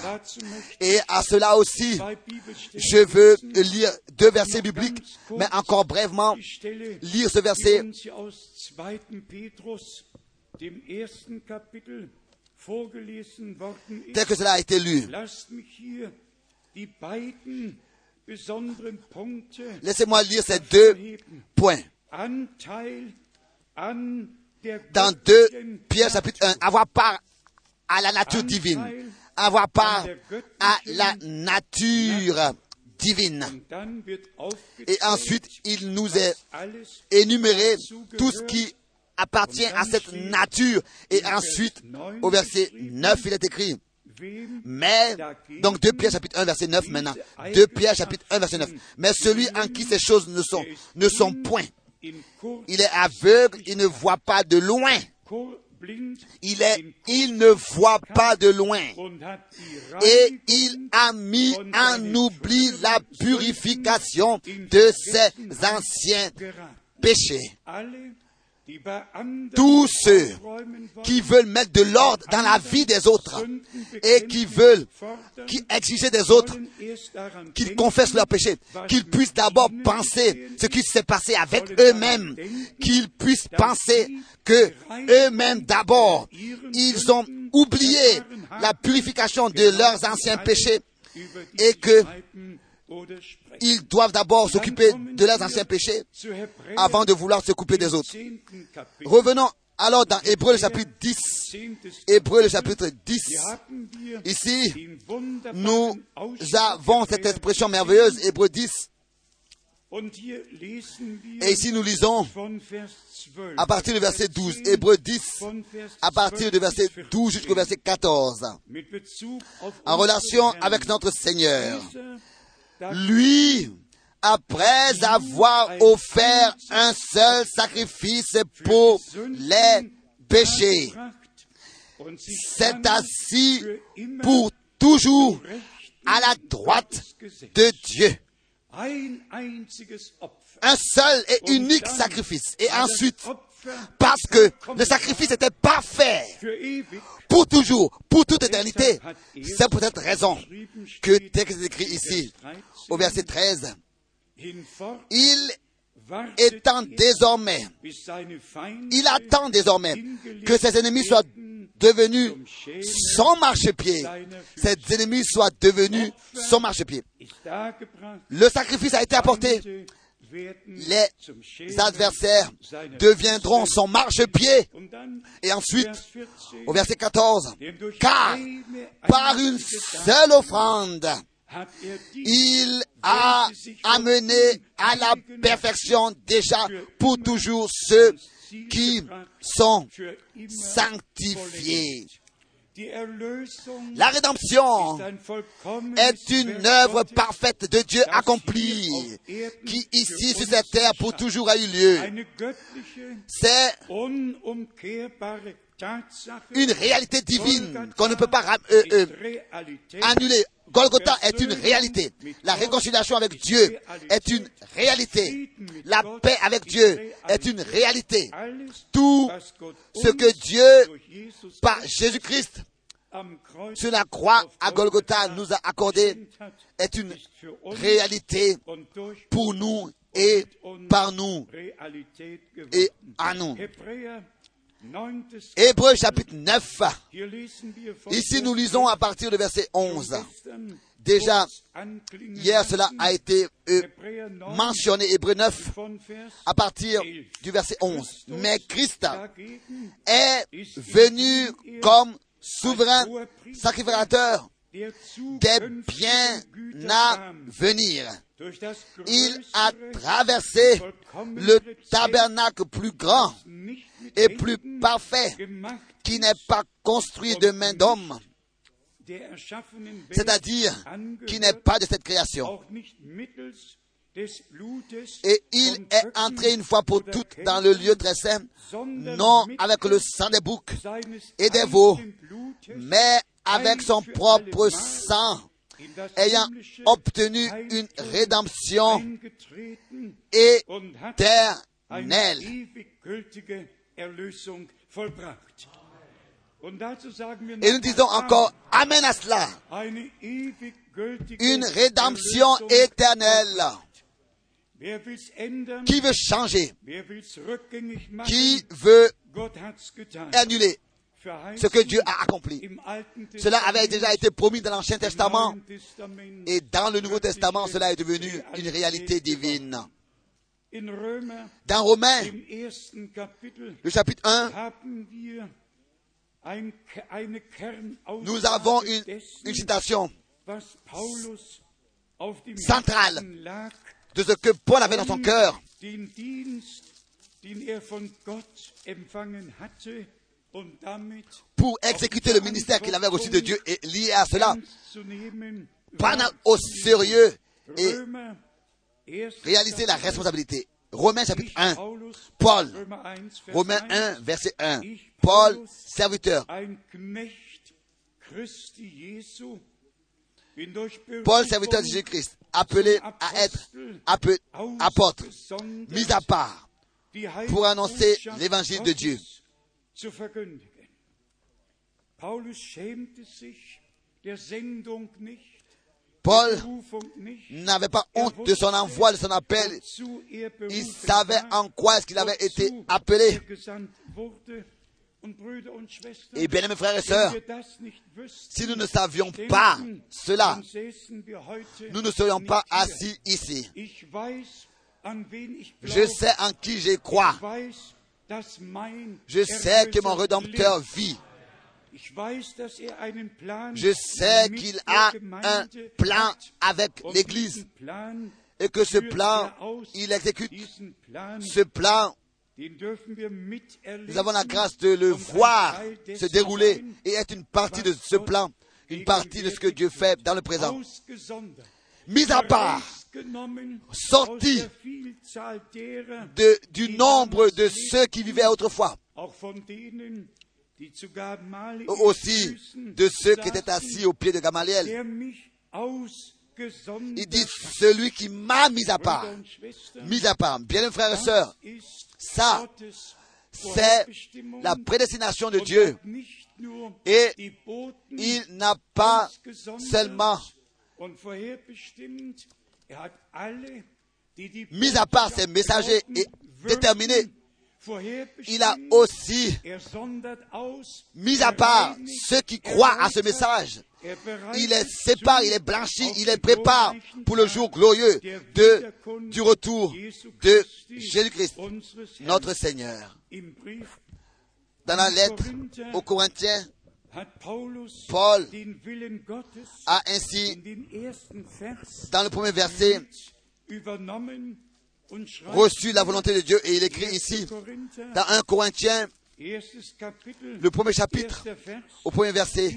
Et à cela aussi, je veux lire deux versets bibliques, mais encore brièvement, lire ce verset. Tel que cela a été lu. Laissez-moi lire ces deux points. Dans deux Pierre chapitre un, avoir part à la nature divine. Avoir part à la nature divine. Et ensuite, il nous est énuméré tout ce qui appartient à cette nature. Et ensuite, au verset neuf, il est écrit. Mais, donc deux Pierre chapitre un verset neuf maintenant, deux Pierre chapitre un verset neuf, mais celui en qui ces choses ne sont, ne sont point, il est aveugle, il ne voit pas de loin, il est, il ne voit pas de loin, et il a mis en oubli la purification de ses anciens péchés. Tous ceux qui veulent mettre de l'ordre dans la vie des autres et qui veulent, qui exigent des autres qu'ils confessent leurs péchés, qu'ils puissent d'abord penser ce qui s'est passé avec eux-mêmes, qu'ils puissent penser que eux-mêmes d'abord, ils ont oublié la purification de leurs anciens péchés et que ils doivent d'abord s'occuper de leurs anciens péchés avant de vouloir se couper des autres. Revenons alors dans Hébreux le chapitre dix. Hébreux le chapitre dix. Ici, nous avons cette expression merveilleuse, Hébreux dix. Et ici, nous lisons à partir du verset douze, Hébreux dix, à partir du verset douze jusqu'au verset quatorze, en relation avec notre Seigneur. Lui, après avoir offert un seul sacrifice pour les péchés, s'est assis pour toujours à la droite de Dieu. Un seul et unique sacrifice. Et ensuite, parce que le sacrifice était parfait, pour toujours, pour toute éternité, c'est pour cette raison que tel que c'est écrit ici, au verset treize, il étant désormais, il attend désormais que ses ennemis soient devenus son marchepied. Ses ennemis soient devenus son marchepied. Le sacrifice a été apporté. Les adversaires deviendront son marchepied. Et ensuite, au verset quatorze, car par une seule offrande, il a amené à la perfection déjà pour toujours ceux qui sont sanctifiés. La rédemption est une œuvre parfaite de Dieu accomplie, qui ici sur cette terre pour toujours a eu lieu. C'est une réalité divine qu'on ne peut pas euh, euh, annuler. Golgotha est une réalité. La réconciliation avec Dieu est une réalité. La paix avec Dieu est une réalité. Tout ce que Dieu, par Jésus-Christ, sur la croix à Golgotha nous a accordé est une réalité pour nous et par nous et à nous. Hébreux chapitre neuf, ici nous lisons à partir du verset onze. Déjà, hier cela a été euh, mentionné, Hébreux neuf, à partir du verset onze. Mais Christ est venu comme souverain sacrificateur des biens à venir. Il a traversé le tabernacle plus grand et plus parfait qui n'est pas construit de main d'homme, c'est-à-dire qui n'est pas de cette création. Et il est entré une fois pour toutes dans le lieu très saint, non avec le sang des boucs et des veaux, mais avec son propre sang, ayant obtenu une rédemption éternelle. Et nous disons encore amen à cela. Une rédemption éternelle. Qui veut changer? Qui veut annuler? ce que Dieu a accompli. Cela avait déjà été promis dans l'Ancien Testament et dans le Nouveau Testament, cela est devenu une réalité divine. Dans Romains, le chapitre un, nous avons une, une citation centrale de ce que Paul avait dans son cœur. Pour exécuter le ministère qu'il avait reçu de Dieu et lié à cela, prendre au sérieux et réaliser la responsabilité. Romains chapitre un, Paul, Romains un, verset un, Paul, serviteur. Paul, serviteur de Jésus-Christ, appelé à être appel, apôtre, mis à part pour annoncer l'évangile de Dieu. Paul n'avait pas honte de son envoi, de son appel. Il savait en quoi est-ce qu'il avait été appelé. Et bien, mes frères et sœurs, si nous ne savions pas cela, nous ne serions pas assis ici. Je sais en qui je crois. Je sais que mon Rédempteur vit. Je sais qu'il a un plan avec l'Église et que ce plan, il exécute. Ce plan, nous avons la grâce de le voir se dérouler et être une partie de ce plan, une partie de ce que Dieu fait dans le présent. Mis à part, sorti de, du nombre de ceux qui vivaient autrefois, aussi de ceux qui étaient assis au pied de Gamaliel. Il dit, celui qui m'a mis à part, mis à part. Bien, frères et sœurs, ça, c'est la prédestination de Dieu. Et il n'a pas seulement mis à part ses messagers et déterminés. Il a aussi mis à part ceux qui croient à ce message. Il les sépare, il les blanchit, il les prépare pour le jour glorieux de, du retour de Jésus-Christ, notre Seigneur. Dans la lettre aux Corinthiens, Paul a ainsi, dans le premier verset, reçu la volonté de Dieu et il écrit ici, dans un Corinthiens, le premier chapitre, au premier verset,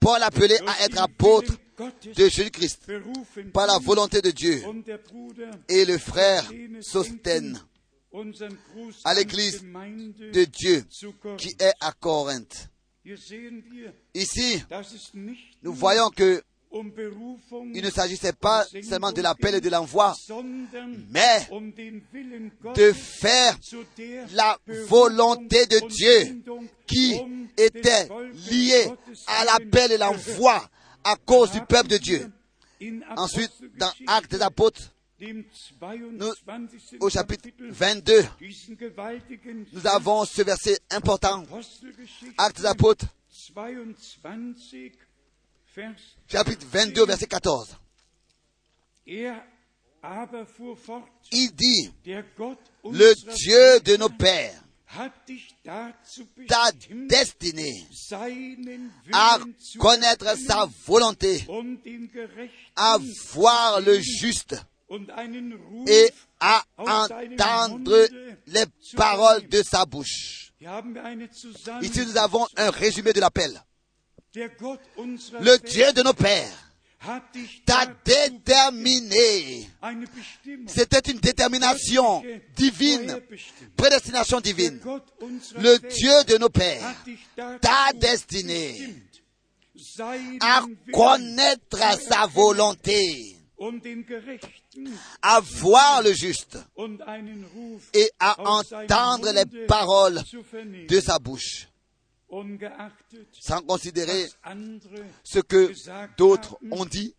Paul appelé à être apôtre de Jésus-Christ par la volonté de Dieu et le frère Sotsman à l'église de Dieu qui est à Corinthe. Ici, nous voyons que il ne s'agissait pas seulement de l'appel et de l'envoi, mais de faire la volonté de Dieu qui était liée à l'appel et l'envoi à cause du peuple de Dieu. Ensuite, dans Actes des Apôtres, nous, au chapitre vingt-deux, nous avons ce verset important. Actes des Apôtres, chapitre vingt-deux, verset quatorze. Il dit, le Dieu de nos pères t'a destiné à connaître sa volonté, à voir le juste et à entendre les paroles de sa bouche. Ici, nous avons un résumé de l'appel. Le Dieu de nos pères t'a déterminé. C'était une détermination divine, prédestination divine. Le Dieu de nos pères t'a destiné à connaître sa volonté, à voir le juste et à entendre les paroles de sa bouche, sans considérer ce que d'autres ont dit.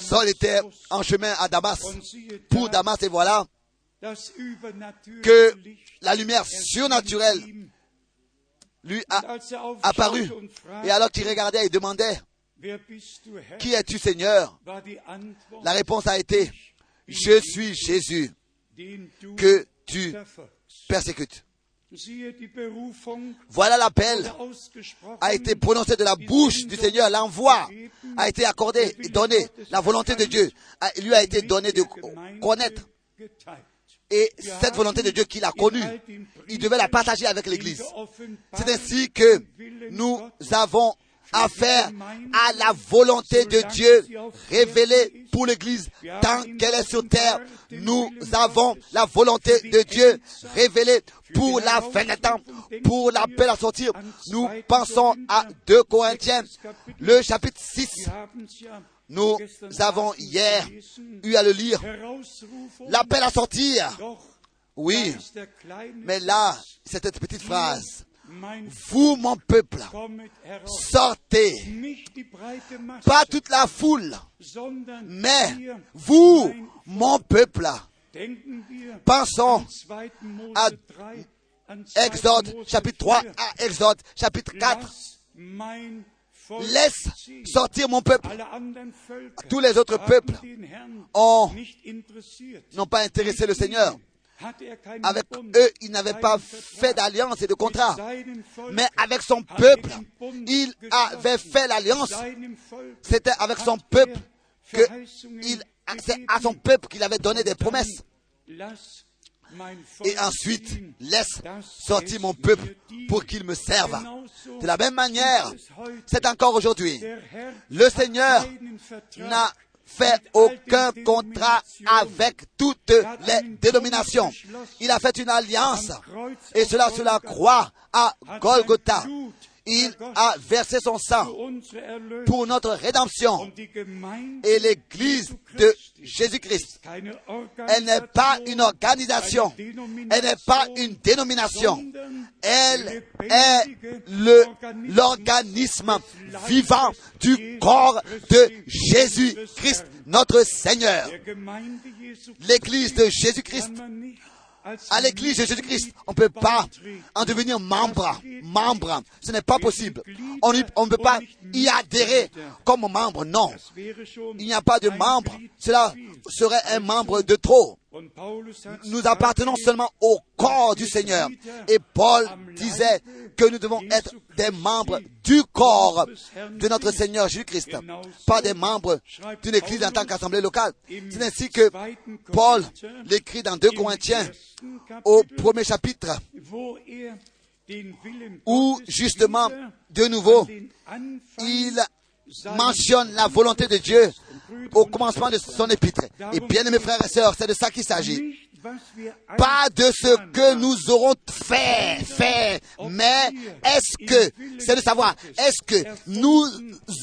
Saul était en chemin à Damas, pour Damas, et voilà que la lumière surnaturelle lui a apparu. Et alors qu'il regardait et demandait, « Qui es-tu, Seigneur ?» La réponse a été, « Je suis Jésus, que tu persécutes. » Voilà l'appel a été prononcé de la bouche du Seigneur. L'envoi a été accordé et donné. La volonté de Dieu a, lui a été donnée de connaître. Et cette volonté de Dieu qu'il a connue, il devait la partager avec l'Église. C'est ainsi que nous avons affaire à la volonté de Dieu révélée pour l'Église tant qu'elle est sur terre. Nous avons la volonté de Dieu révélée pour la fin des temps, pour l'appel à sortir. Nous pensons à deux Corinthiens, le chapitre six. Nous avons hier eu à le lire. L'appel à sortir. Oui, mais là, c'est cette petite phrase. Vous, mon peuple, sortez, pas toute la foule, mais vous, mon peuple. Pensons à Exode chapitre trois, à Exode chapitre quatre. Laisse sortir mon peuple. Tous les autres peuples ont, n'ont pas intéressé le Seigneur. Avec eux, il n'avait pas fait d'alliance et de contrat. Mais avec son peuple, il avait fait l'alliance. C'était avec son peuple que il, c'est à son peuple qu'il avait donné des promesses. Et ensuite, laisse sortir mon peuple pour qu'il me serve. De la même manière, c'est encore aujourd'hui. Le Seigneur n'a fait aucun contrat avec toutes les dénominations. Il a fait une alliance, et cela sur la croix à Golgotha. Il a versé son sang pour notre rédemption. Et l'Église de Jésus-Christ, elle n'est pas une organisation, elle n'est pas une dénomination, elle est le, l'organisme vivant du corps de Jésus-Christ, notre Seigneur. L'Église de Jésus-Christ. À l'Église de Jésus-Christ, on ne peut pas en devenir membre, membre, ce n'est pas possible. On ne peut pas y adhérer comme membre, non. Il n'y a pas de membre, cela serait un membre de trop. Nous appartenons seulement au corps du Seigneur. Et Paul disait que nous devons être des membres du corps de notre Seigneur Jésus-Christ, pas des membres d'une église en tant qu'assemblée locale. C'est ainsi que Paul l'écrit dans deux Corinthiens, au premier chapitre, où justement, de nouveau, il mentionne la volonté de Dieu au commencement de son épître. Et bien, mes frères et sœurs, c'est de ça qu'il s'agit. Pas de ce que nous aurons fait, fait, mais est-ce que, c'est de savoir, est-ce que nous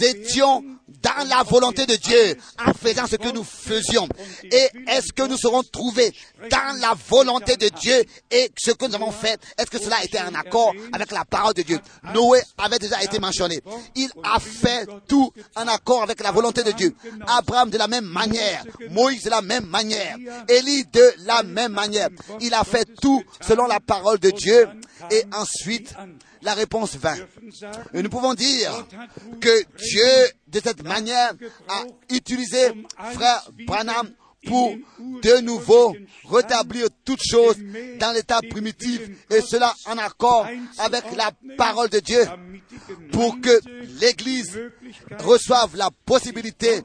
étions dans la volonté de Dieu en faisant ce que nous faisions, et est-ce que nous serons trouvés dans la volonté de Dieu et ce que nous avons fait, est-ce que cela était en accord avec la parole de Dieu? Noé avait déjà été mentionné. Il a fait tout en accord avec la volonté de Dieu. Abraham de la même manière, Moïse de la même manière, Élie de la même manière. Il a fait tout selon la parole de Dieu, et ensuite la réponse vint. Et nous pouvons dire que Dieu, de cette manière, a utilisé frère Branham pour de nouveau rétablir toutes choses dans l'état primitif, et cela en accord avec la parole de Dieu, pour que l'Église reçoive la possibilité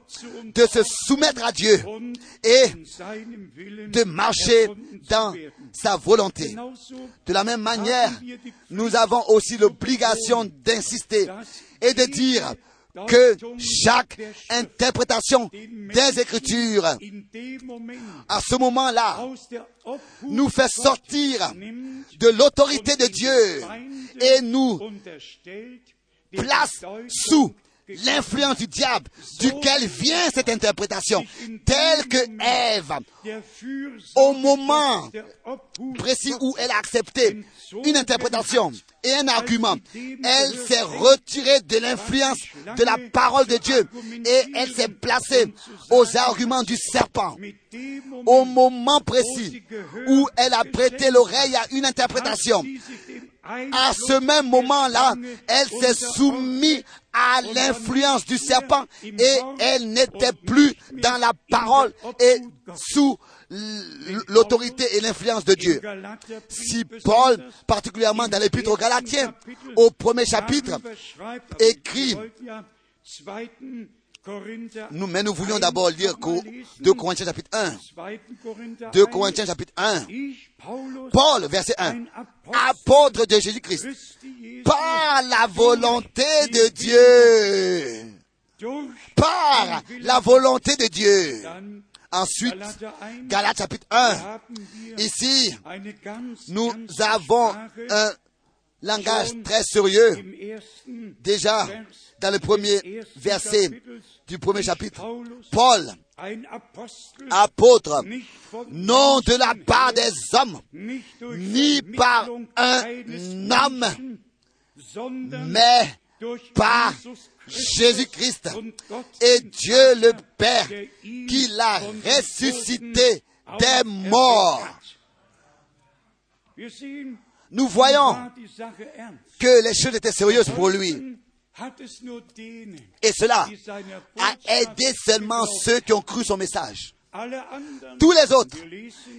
de se soumettre à Dieu et de marcher dans sa volonté. De la même manière, nous avons aussi l'obligation d'insister et de dire que chaque interprétation des Écritures, à ce moment-là, nous fait sortir de l'autorité de Dieu et nous place sous l'influence du diable, duquel vient cette interprétation, telle que Ève, au moment précis où elle a accepté une interprétation et un argument, elle s'est retirée de l'influence de la parole de Dieu et elle s'est placée aux arguments du serpent. Au moment précis où elle a prêté l'oreille à une interprétation, à ce même moment-là, elle s'est soumise à l'influence du serpent et elle n'était plus dans la parole et sous l'autorité et l'influence de Dieu. Si Paul, particulièrement dans l'épître aux Galatiens, au premier chapitre, écrit... Nous, mais nous voulions d'abord lire deux Corinthiens chapitre un. deux Corinthiens chapitre un. Paul, verset un. Apôtre de Jésus-Christ, par la volonté de Dieu. Par la volonté de Dieu. Ensuite, Galates chapitre un. Ici, nous avons un langage très sérieux. Déjà, dans le premier verset du premier chapitre, Paul, apôtre, non de la part des hommes, ni par un homme, mais par Jésus-Christ et Dieu le Père qui l'a ressuscité des morts. Nous voyons que les choses étaient sérieuses pour lui. Et cela a aidé seulement ceux qui ont cru son message. Tous les autres,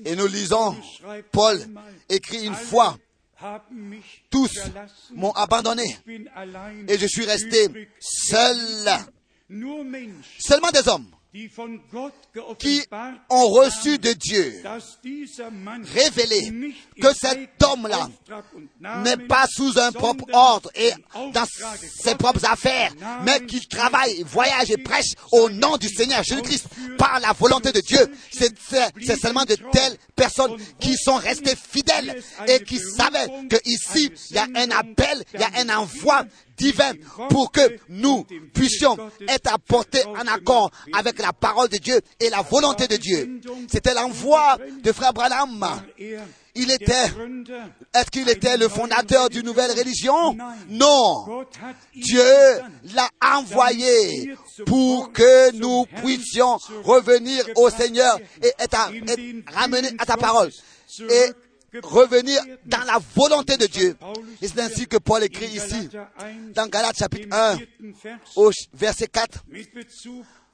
et nous lisons, Paul écrit une fois, tous m'ont abandonné et je suis resté seul. Seulement des hommes qui ont reçu de Dieu, révélé que cet homme-là n'est pas sous un propre ordre et dans ses propres affaires, mais qu'il travaille, voyage et prêche au nom du Seigneur Jésus-Christ par la volonté de Dieu. C'est, c'est seulement de telles personnes qui sont restées fidèles et qui savaient qu'ici, il y a un appel, il y a un envoi divin pour que nous puissions être apportés en accord avec la parole de Dieu et la volonté de Dieu. C'était l'envoi de frère Branham. Il était, est-ce qu'il était le fondateur d'une nouvelle religion? Non. Dieu l'a envoyé pour que nous puissions revenir au Seigneur et être, être ramenés à ta parole. Et revenir dans la volonté de Dieu. Et c'est ainsi que Paul écrit ici, dans Galates chapitre un, au verset quatre,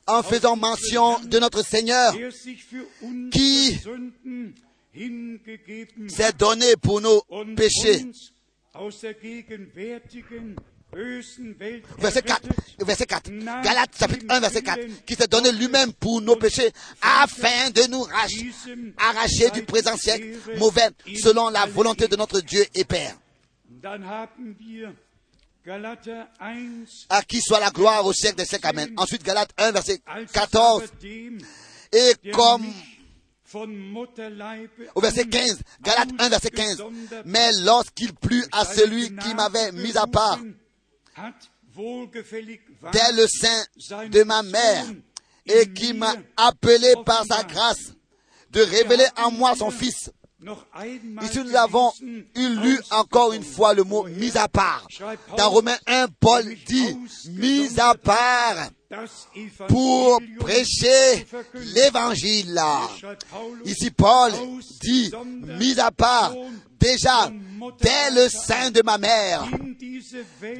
en faisant mention de notre Seigneur qui s'est donné pour nos péchés. Verset quatre, verset quatre, Galates chapitre un, verset quatre, qui s'est donné lui-même pour nos péchés, afin de nous arracher du présent siècle mauvais, selon la volonté de notre Dieu et Père. À qui soit la gloire au siècle des siècles. Amen. Ensuite, Galates un, verset quatorze, et comme... Au verset quinze, Galates un, verset quinze. Mais lorsqu'il plut à celui qui m'avait mis à part, dès le sein de ma mère, et qui m'a appelé par sa grâce de révéler en moi son Fils. Ici, nous avons lu encore une fois le mot « mis à part ». Dans Romains un, Paul dit « mis à part ». Pour prêcher l'évangile. Ici, Paul dit, mis à part, déjà, dès le sein de ma mère,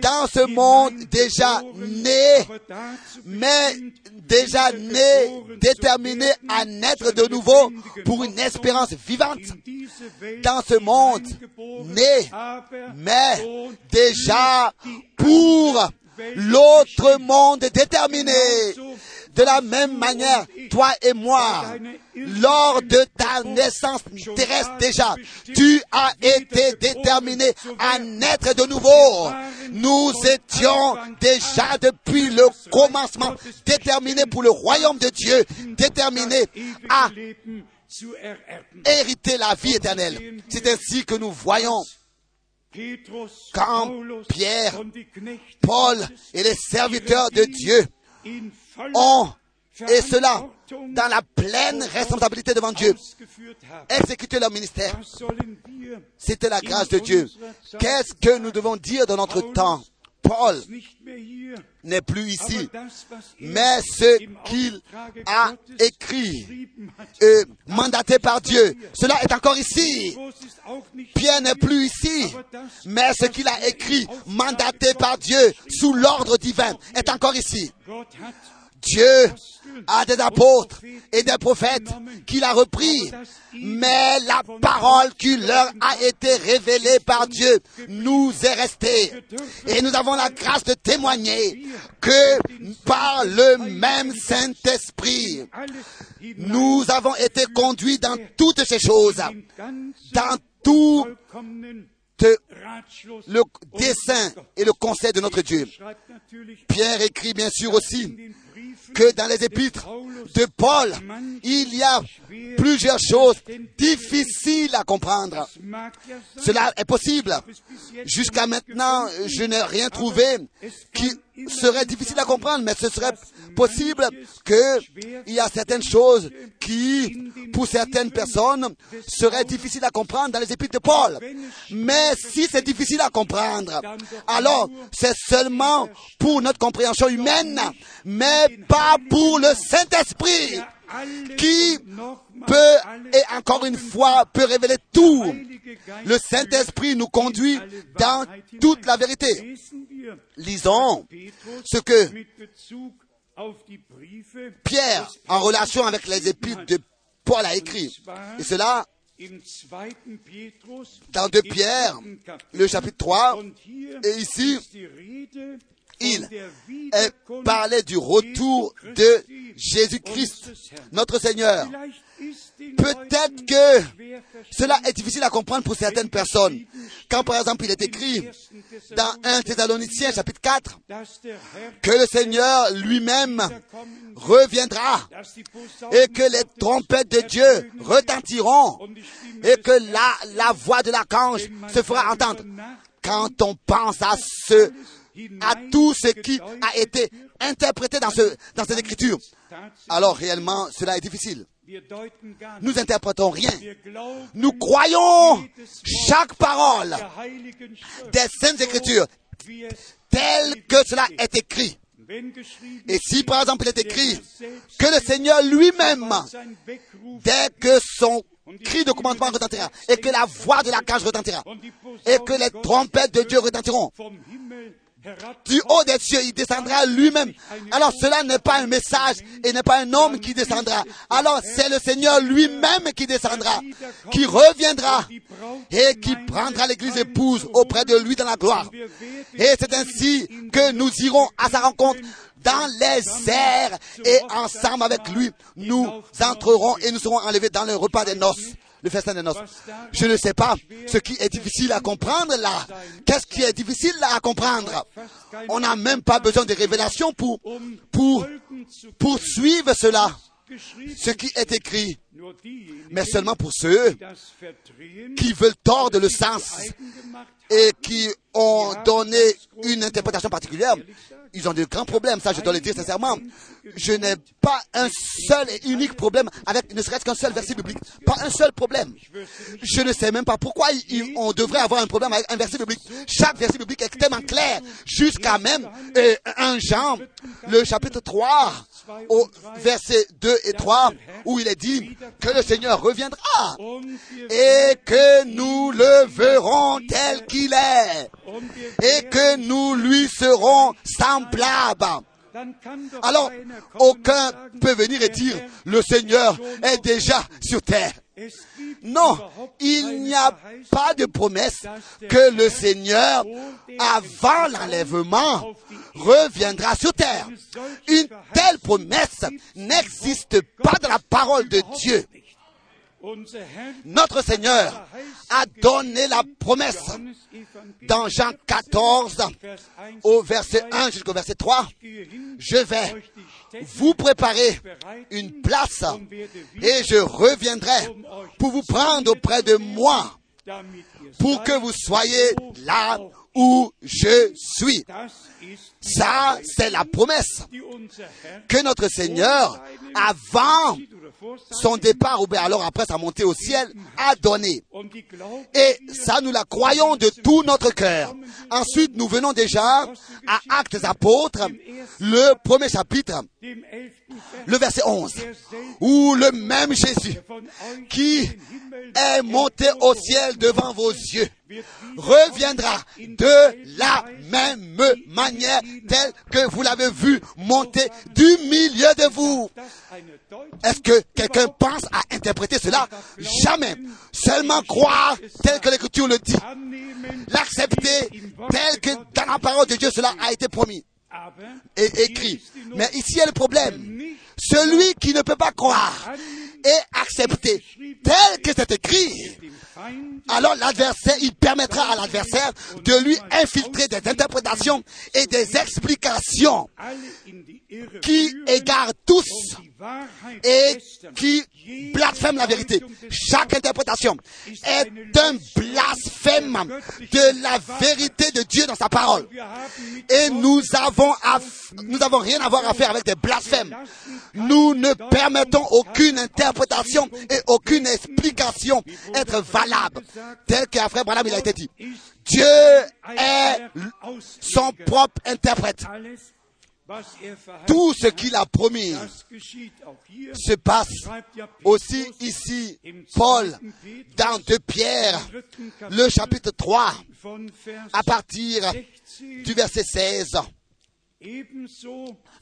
dans ce monde déjà né, mais déjà né, déterminé à naître de nouveau pour une espérance vivante, dans ce monde né, mais déjà pour l'autre monde est déterminé. De la même manière, toi et moi, lors de ta naissance terrestre déjà, tu as été déterminé à naître de nouveau. Nous étions déjà depuis le commencement déterminés pour le royaume de Dieu, déterminés à hériter la vie éternelle. C'est ainsi que nous voyons quand Pierre, Paul et les serviteurs de Dieu ont, et cela dans la pleine responsabilité devant Dieu, exécuté leur ministère. C'était la grâce de Dieu. Qu'est-ce que nous devons dire dans notre temps? Paul n'est plus ici, mais ce qu'il a écrit, euh, mandaté par Dieu, cela est encore ici. Pierre n'est plus ici, mais ce qu'il a écrit, mandaté par Dieu, sous l'ordre divin, est encore ici. Dieu a des apôtres et des prophètes qu'il a repris, mais la parole qui leur a été révélée par Dieu nous est restée. Et nous avons la grâce de témoigner que par le même Saint-Esprit, nous avons été conduits dans toutes ces choses, dans tout le dessein et le conseil de notre Dieu. Pierre écrit bien sûr aussi que dans les épîtres de Paul, il y a plusieurs choses difficiles à comprendre. Cela est possible. Jusqu'à maintenant, je n'ai rien trouvé qui serait difficile à comprendre, mais ce serait possible qu'il y a certaines choses qui, pour certaines personnes, seraient difficiles à comprendre dans les épîtres de Paul. Mais si c'est difficile à comprendre, alors c'est seulement pour notre compréhension humaine, mais pas pour le Saint-Esprit, qui peut, et encore une fois, peut révéler tout. Le Saint-Esprit nous conduit dans toute la vérité. Lisons ce que Pierre, en relation avec les épîtres de Paul, a écrit. Et cela, dans deux Pierre, le chapitre trois, et ici, il parlait du retour de Jésus-Christ, notre Seigneur. Peut-être que cela est difficile à comprendre pour certaines personnes. Quand, par exemple, il est écrit dans premier Thessaloniciens, chapitre quatre, que le Seigneur lui-même reviendra et que les trompettes de Dieu retentiront et que la, la voix de l'archange se fera entendre. Quand on pense à ce à tout ce qui a été interprété dans, ce, dans cette écriture. Alors réellement, cela est difficile. Nous n'interprétons rien. Nous croyons chaque parole des Saintes Écritures telle que cela est écrit. Et si par exemple il est écrit que le Seigneur lui-même, dès que son cri de commandement retentira, et que la voix de la cage retentira, et que les trompettes de Dieu retentiront, du haut des cieux, il descendra lui-même. Alors cela n'est pas un message et n'est pas un homme qui descendra. Alors c'est le Seigneur lui-même qui descendra, qui reviendra et qui prendra l'Église épouse auprès de lui dans la gloire. Et c'est ainsi que nous irons à sa rencontre dans les airs et ensemble avec lui, nous entrerons et nous serons enlevés dans le repas des noces. Le festin des noces. Je ne sais pas ce qui est difficile à comprendre là. Qu'est-ce qui est difficile là à comprendre? On n'a même pas besoin de révélations pour, pour, pour suivre cela, ce qui est écrit. Mais seulement pour ceux qui veulent tordre le sens et qui ont donné une interprétation particulière. Ils ont de grands problèmes, ça je dois le dire sincèrement. Je n'ai pas un seul et unique problème avec ne serait-ce qu'un seul verset biblique. Pas un seul problème. Je ne sais même pas pourquoi il, on devrait avoir un problème avec un verset biblique. Chaque verset biblique est tellement clair, jusqu'à même euh, un Jean, le chapitre trois, au verset deux et trois, où il est dit que le Seigneur reviendra et que nous le verrons tel qu'il est et que nous lui serons semblables. Alors, aucun peut venir et dire « Le Seigneur est déjà sur terre ». Non, il n'y a pas de promesse que le Seigneur, avant l'enlèvement, reviendra sur terre. Une telle promesse n'existe pas dans la parole de Dieu. Notre Seigneur a donné la promesse dans Jean quatorze, au verset un jusqu'au verset trois. Je vais vous préparer une place et je reviendrai pour vous prendre auprès de moi pour que vous soyez là où je suis. Ça, c'est la promesse que notre Seigneur, avant son départ, ou bien alors après sa montée au ciel, a donnée. Et ça, nous la croyons de tout notre cœur. Ensuite, nous venons déjà à Actes des Apôtres, le premier chapitre, le verset onze, où le même Jésus, qui est monté au ciel devant vos yeux, reviendra de la même manière telle que vous l'avez vu monter du milieu de vous. Est-ce que quelqu'un pense à interpréter cela? Jamais. Seulement croire tel que l'Écriture le dit. L'accepter tel que dans la parole de Dieu cela a été promis et écrit. Mais ici est le problème. Celui qui ne peut pas croire et accepter tel que c'est écrit, alors l'adversaire, il permettra à l'adversaire de lui infiltrer des interprétations et des explications qui égarent tous et qui blasphèment la vérité. Chaque interprétation est un blasphème de la vérité de Dieu dans sa parole. Et nous avons, aff... nous avons rien à voir à faire avec des blasphèmes. Nous ne permettons aucune interprétation et aucune explication être valable, tel qu'après Branham il a été dit. Dieu est son propre interprète. Tout ce qu'il a promis se passe aussi ici. Paul, dans deux Pierre, le chapitre trois, à partir du verset seize.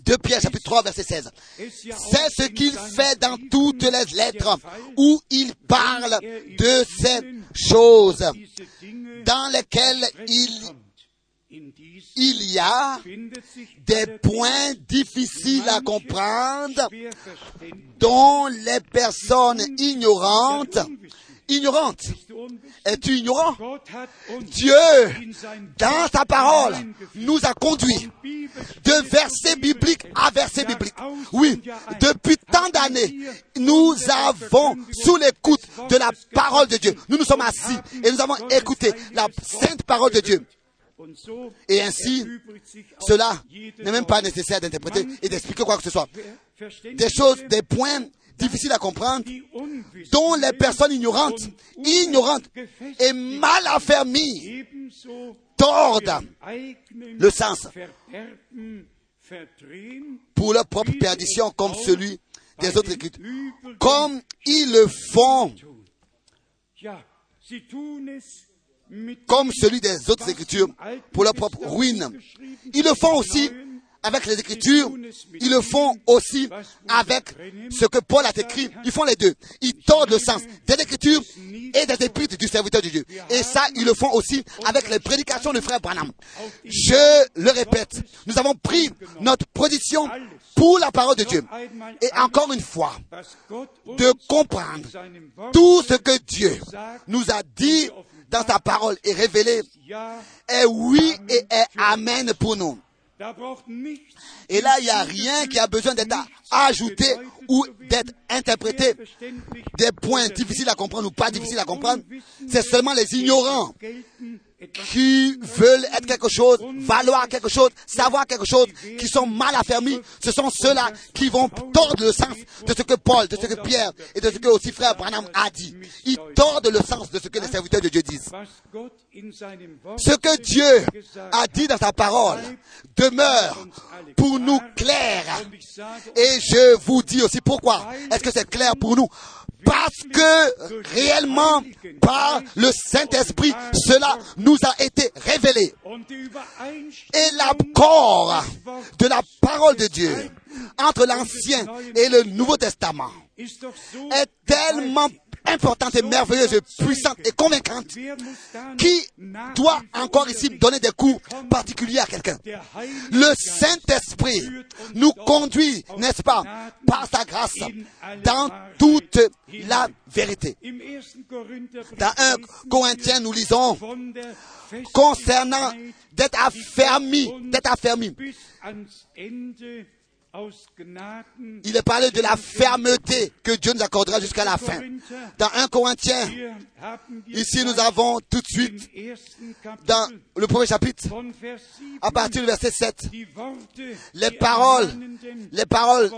deux Pierre, chapitre trois, verset seize. C'est ce qu'il fait dans toutes les lettres où il parle de ces choses dans lesquelles il, il y a des points difficiles à comprendre dont les personnes ignorantes Ignorante. Es-tu ignorant? Dieu, dans sa parole, nous a conduits de verset biblique à verset biblique. Oui, depuis tant d'années, nous avons, sous l'écoute de la parole de Dieu, nous nous sommes assis et nous avons écouté la sainte parole de Dieu. Et ainsi, cela n'est même pas nécessaire d'interpréter et d'expliquer quoi que ce soit. Des choses, des points difficiles à comprendre, dont les personnes ignorantes, ignorantes et mal affermies tordent le sens pour leur propre perdition comme celui des autres écrits, comme ils le font, comme celui des autres Écritures pour leur propre ruine. Ils le font aussi avec les Écritures, ils le font aussi avec ce que Paul a écrit. Ils font les deux. Ils tordent le sens des Écritures et des épîtres du serviteur de Dieu. Et ça, ils le font aussi avec les prédications du frère Branham. Je le répète, nous avons pris notre position pour la parole de Dieu. Et encore une fois, de comprendre tout ce que Dieu nous a dit dans sa parole et révélé est oui et est amen pour nous. Et là, il n'y a rien qui a besoin d'être ajouté ou d'être interprété. Des points difficiles à comprendre ou pas difficiles à comprendre, c'est seulement les ignorants qui veulent être quelque chose, valoir quelque chose, savoir quelque chose, qui sont mal affermis. Ce sont ceux-là qui vont tordre le sens de ce que Paul, de ce que Pierre et de ce que aussi frère Branham a dit. Ils tordent le sens de ce que les serviteurs de Dieu disent. Ce que Dieu a dit dans sa parole demeure pour nous clair. Et je vous dis aussi pourquoi. Est-ce que c'est clair pour nous? Parce que réellement, par le Saint-Esprit, cela nous a été révélé. Et l'accord de la parole de Dieu entre l'Ancien et le Nouveau Testament est tellement importante et merveilleuse et puissante et convaincante. Qui doit encore ici donner des cours particuliers à quelqu'un? Le Saint-Esprit nous conduit, n'est-ce pas, par sa grâce, dans toute la vérité. Dans un Corinthiens, nous lisons concernant d'être affermi, d'être affermi Il est parlé de la fermeté que Dieu nous accordera jusqu'à la fin. Dans Premier Corinthiens, ici nous avons tout de suite, dans le premier chapitre, à partir du verset sept, les paroles, les paroles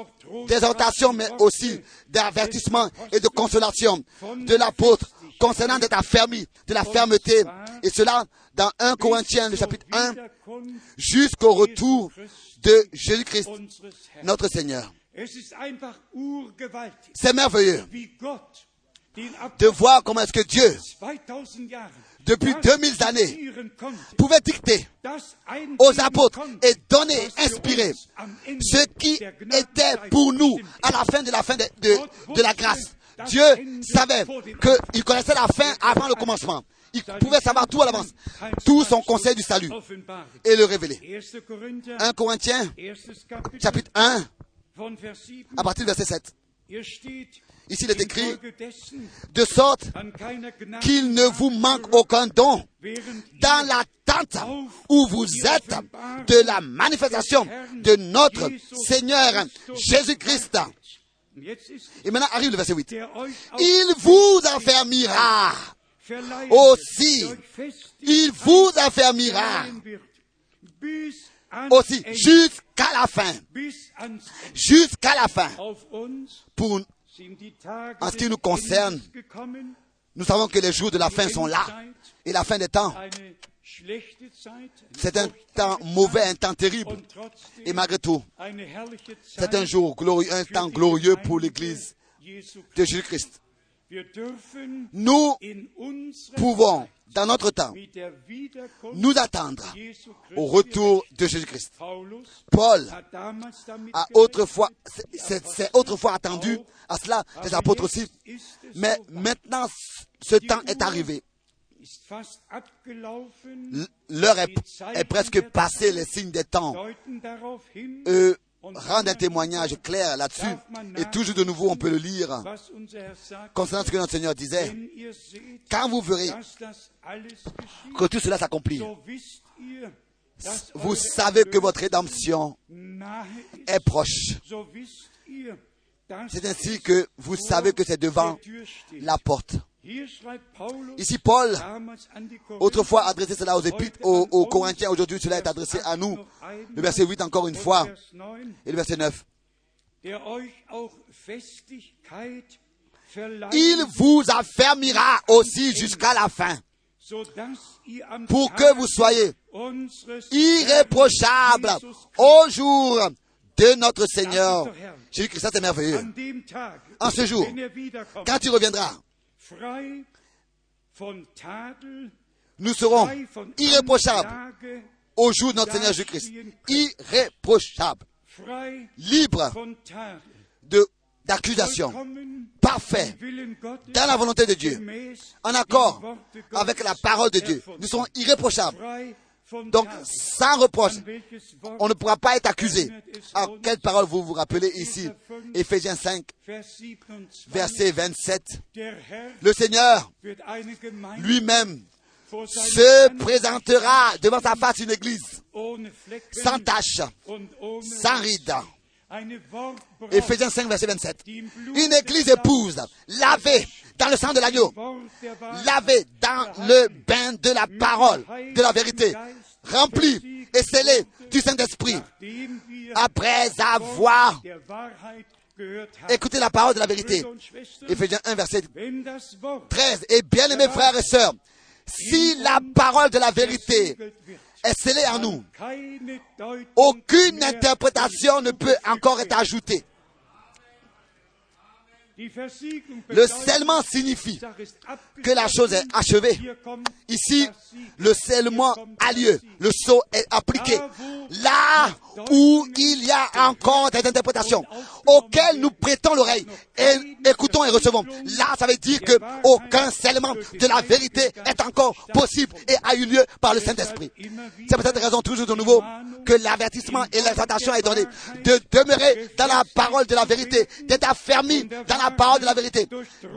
d'exhortation, mais aussi d'avertissement et de consolation de l'apôtre concernant d'être affermi, de la fermeté. Et cela, dans Premier Corinthiens, le chapitre un, jusqu'au retour de Jésus-Christ, notre Seigneur. C'est merveilleux de voir comment est-ce que Dieu, depuis deux mille années, pouvait dicter aux apôtres et donner, inspirer ce qui était pour nous à la fin de la fin de, de, de la grâce. Dieu savait qu'il connaissait la fin avant le commencement. Il pouvait savoir tout à l'avance, tout son conseil du salut, et le révéler. Premier Corinthiens, chapitre un, à partir du verset sept. Ici, il est écrit, « De sorte qu'il ne vous manque aucun don dans l'attente où vous êtes de la manifestation de notre Seigneur Jésus-Christ. » Et maintenant arrive le verset huit. « Il vous affermira. » Aussi, il vous affermira, aussi, jusqu'à la fin, jusqu'à la fin. Pour, en ce qui nous concerne, nous savons que les jours de la fin sont là, et la fin des temps, c'est un temps mauvais, un temps terrible, et malgré tout, c'est un jour glorieux, un temps glorieux pour l'Église de Jésus-Christ. Nous pouvons, dans notre temps, nous attendre au retour de Jésus-Christ. Paul a autrefois, c'est, c'est autrefois attendu à cela, les apôtres aussi, mais maintenant ce temps est arrivé. L'heure est, est presque passée, les signes des temps. Euh, Rendre un témoignage clair là-dessus, et toujours de nouveau on peut le lire, concernant ce que notre Seigneur disait. Quand vous verrez que tout cela s'accomplit, vous savez que votre rédemption est proche. C'est ainsi que vous savez que c'est devant la porte. Ici, Paul, autrefois adressé cela aux épîtres, aux, aux Corinthiens, aujourd'hui cela est adressé à nous. Le verset huit encore une fois, et le verset neuf. Il vous affermira aussi jusqu'à la fin, pour que vous soyez irréprochables au jour de notre Seigneur. Jésus-Christ, ça c'est merveilleux. En ce jour, quand il reviendra, nous serons irréprochables au jour de notre Seigneur Jésus-Christ. Irréprochables, libres de, d'accusations, parfaits, dans la volonté de Dieu, en accord avec la parole de Dieu. Nous serons irréprochables. Donc, sans reproche, on ne pourra pas être accusé. Alors, quelle parole vous vous rappelez ici? Éphésiens cinq, verset vingt-sept. Le Seigneur lui-même se présentera devant sa face une église sans tache, sans ride. Éphésiens cinq, verset vingt-sept. Une église épouse, lavée dans le sang de l'agneau, lavée dans le bain de la parole, de la vérité, remplie et scellée du Saint-Esprit, après avoir écouté la parole de la vérité. Éphésiens un, verset treize. Et bien-aimés frères et sœurs, si la parole de la vérité est scellée en nous, aucune interprétation ne peut encore être ajoutée. Le scellement signifie que la chose est achevée. Ici, le scellement a lieu, le sceau est appliqué. Là où il y a encore des interprétations auxquelles nous prêtons l'oreille et écoutons et recevons, là ça veut dire que aucun scellement de la vérité est encore possible et a eu lieu par le Saint-Esprit. C'est pour cette raison toujours de nouveau que l'avertissement et l'exhortation est donné de demeurer dans la parole de la vérité, d'être affermi dans la parole de la vérité,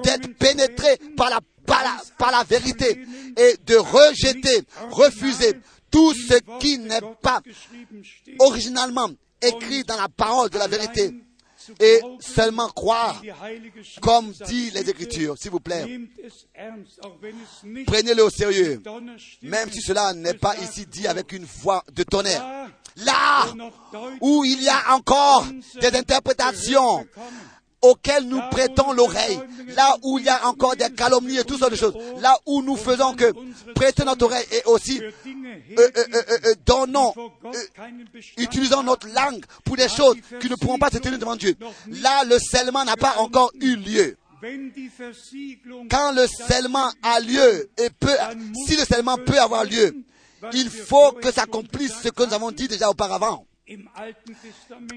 d'être pénétré par la, par la, par la vérité et de rejeter, refuser tout ce qui n'est pas originalement écrit dans la parole de la vérité. Et seulement croire, comme dit les Écritures, s'il vous plaît. Prenez-le au sérieux, même si cela n'est pas ici dit avec une voix de tonnerre. Là où il y a encore des interprétations auxquelles nous prêtons l'oreille, là où il y a encore des calomnies et toutes sortes de choses, là où nous faisons que prêter notre oreille et aussi euh, euh, euh, euh, donnons, euh, utilisons notre langue pour des choses qui ne pourront pas se tenir devant Dieu. Là, le scellement n'a pas encore eu lieu. Quand le scellement a lieu, et peut, si le scellement peut avoir lieu, il faut que s'accomplisse ce que nous avons dit déjà auparavant,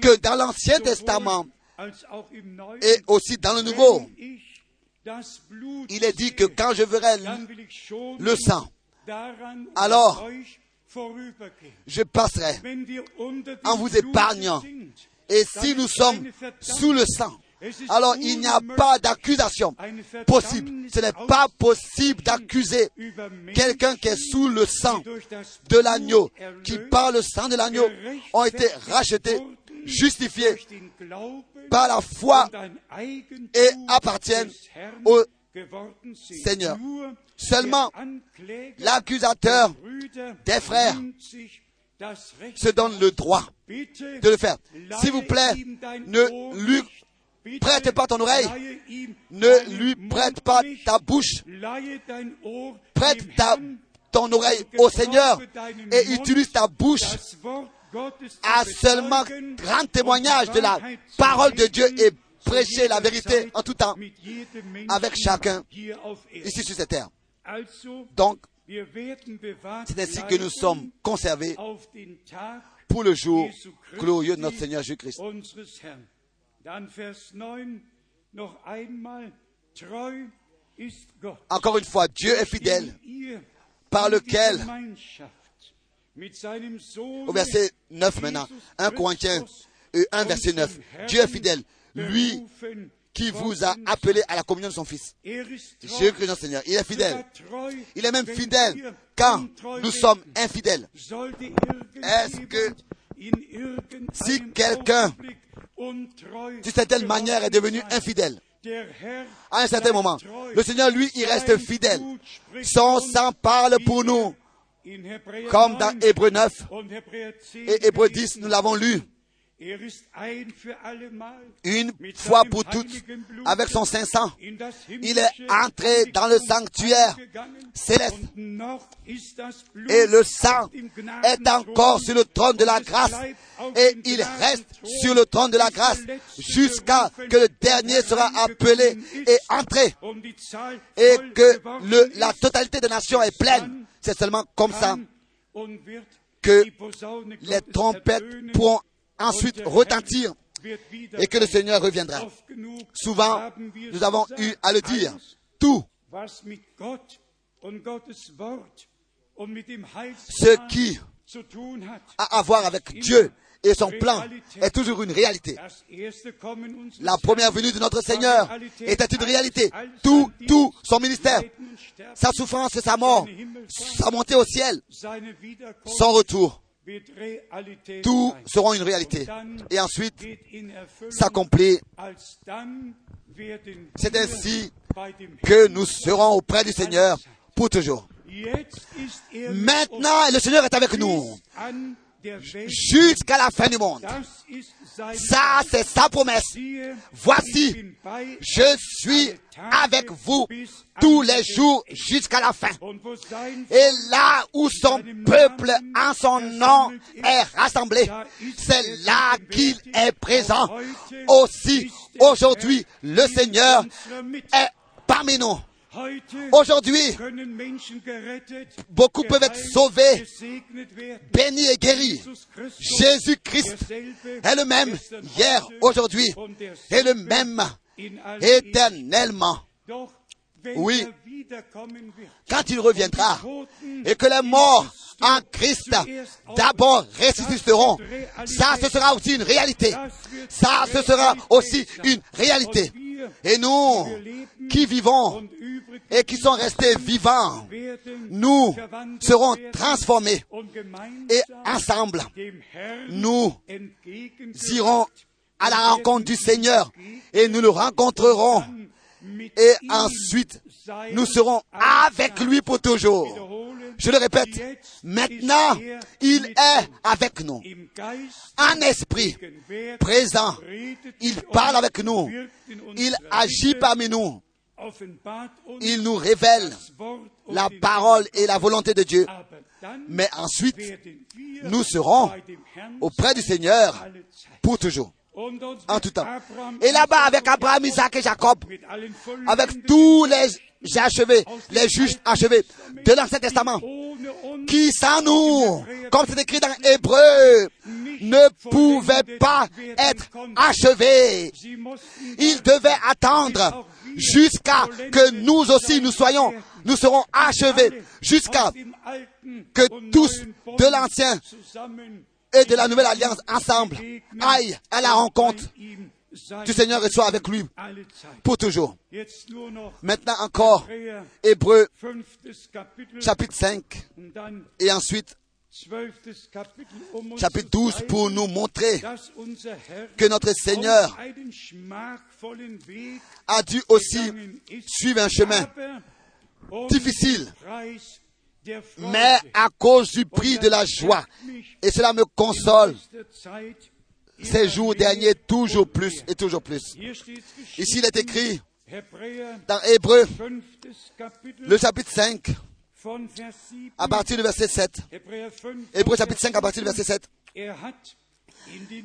que dans l'Ancien Testament, et aussi dans le Nouveau, il est dit que quand je verrai le, le sang, alors je passerai en vous épargnant. Et si nous sommes sous le sang, alors il n'y a pas d'accusation possible. Ce n'est pas possible d'accuser quelqu'un qui est sous le sang de l'agneau, qui par le sang de l'agneau ont été rachetés, justifiés par la foi et appartiennent au Seigneur. Seulement, l'accusateur des frères se donne le droit de le faire. S'il vous plaît, ne lui prête pas ton oreille, ne lui prête pas ta bouche, prête ta, ton oreille au Seigneur et utilise ta bouche à seulement grand témoignage de la parole de Dieu et prêcher la vérité en tout temps avec chacun ici sur cette terre. Donc, c'est ainsi que nous sommes conservés pour le jour glorieux de notre Seigneur Jésus-Christ. Encore une fois, Dieu est fidèle, par lequel, au verset neuf maintenant, Premier Corinthiens un, verset neuf, Dieu est fidèle, lui qui vous a appelé à la communion de son Fils. Jésus-Christ notre Seigneur, il est fidèle. Il est même fidèle quand nous sommes infidèles. Est-ce que si quelqu'un, d'une certaine manière, est devenu infidèle, à un certain moment, le Seigneur, lui, il reste fidèle. Son sang parle pour nous, comme dans Hébreux neuf et Hébreux dix, nous l'avons lu. Une fois pour toutes, avec son cinq cents, il est entré dans le sanctuaire céleste. Et le sang est encore sur le trône de la grâce. Et il reste sur le trône de la grâce jusqu'à que le dernier sera appelé et entré. Et que le, la totalité des nations est pleine. C'est seulement comme ça que les trompettes pourront ensuite retentir et que le Seigneur reviendra. Souvent, nous avons eu à le dire, tout ce qui a à voir avec Dieu et son plan est toujours une réalité. La première venue de notre Seigneur était une réalité. Tout, tout son ministère, sa souffrance et sa mort, sa montée au ciel, son retour, tout seront une réalité. Et ensuite, s'accomplit. C'est ainsi que nous serons auprès du Seigneur pour toujours. Maintenant, le Seigneur est avec nous jusqu'à la fin du monde. Ça, c'est sa promesse. Voici, je suis avec vous tous les jours jusqu'à la fin. Et là où son peuple en son nom est rassemblé, c'est là qu'il est présent. Aussi, aujourd'hui, le Seigneur est parmi nous. Aujourd'hui, beaucoup peuvent être sauvés, bénis et guéris. Jésus-Christ est le même hier, aujourd'hui, et le même éternellement. Oui, quand il reviendra, et que les morts en Christ d'abord ressusciteront, ça ce sera aussi une réalité. Ça ce sera aussi une réalité. Et nous, qui vivons et qui sont restés vivants, nous serons transformés et ensemble, nous irons à la rencontre du Seigneur et nous le rencontrerons. Et ensuite, nous serons avec lui pour toujours. Je le répète, maintenant, il est avec nous. En esprit, présent, il parle avec nous. Il agit parmi nous. Il nous révèle la parole et la volonté de Dieu. Mais ensuite, nous serons auprès du Seigneur pour toujours. En tout temps. Et là-bas, avec Abraham, Isaac et Jacob, avec tous les achevés, les juges achevés de l'Ancien Testament, qui sans nous, comme c'est écrit dans Hébreux, ne pouvaient pas être achevés. Ils devaient attendre jusqu'à que nous aussi nous soyons, nous serons achevés, jusqu'à que tous de l'Ancien et de la Nouvelle Alliance ensemble, aille à la rencontre du Seigneur et soit avec lui pour toujours. Maintenant encore, Hébreux, chapitre cinq, et ensuite, chapitre douze, pour nous montrer que notre Seigneur a dû aussi suivre un chemin difficile, mais à cause du prix de la joie. Et cela me console ces jours derniers toujours plus et toujours plus. Ici, il est écrit dans Hébreux, le chapitre cinq, à partir du verset sept. Hébreux chapitre cinq, à partir du verset sept.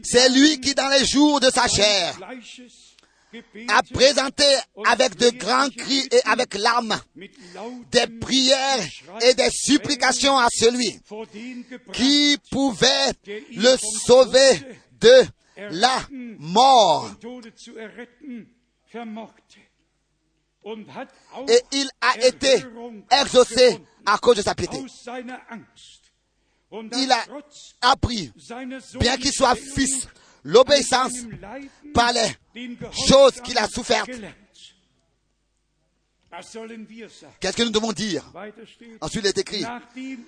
C'est lui qui, dans les jours de sa chair, a présenté avec de grands cris et avec larmes des prières et des supplications à celui qui pouvait le sauver de la mort. Et il a été exaucé à cause de sa piété. Il a appris, bien qu'il soit fils, l'obéissance par les choses qu'il a souffertes. Qu'est-ce que nous devons dire? Ensuite, il est écrit,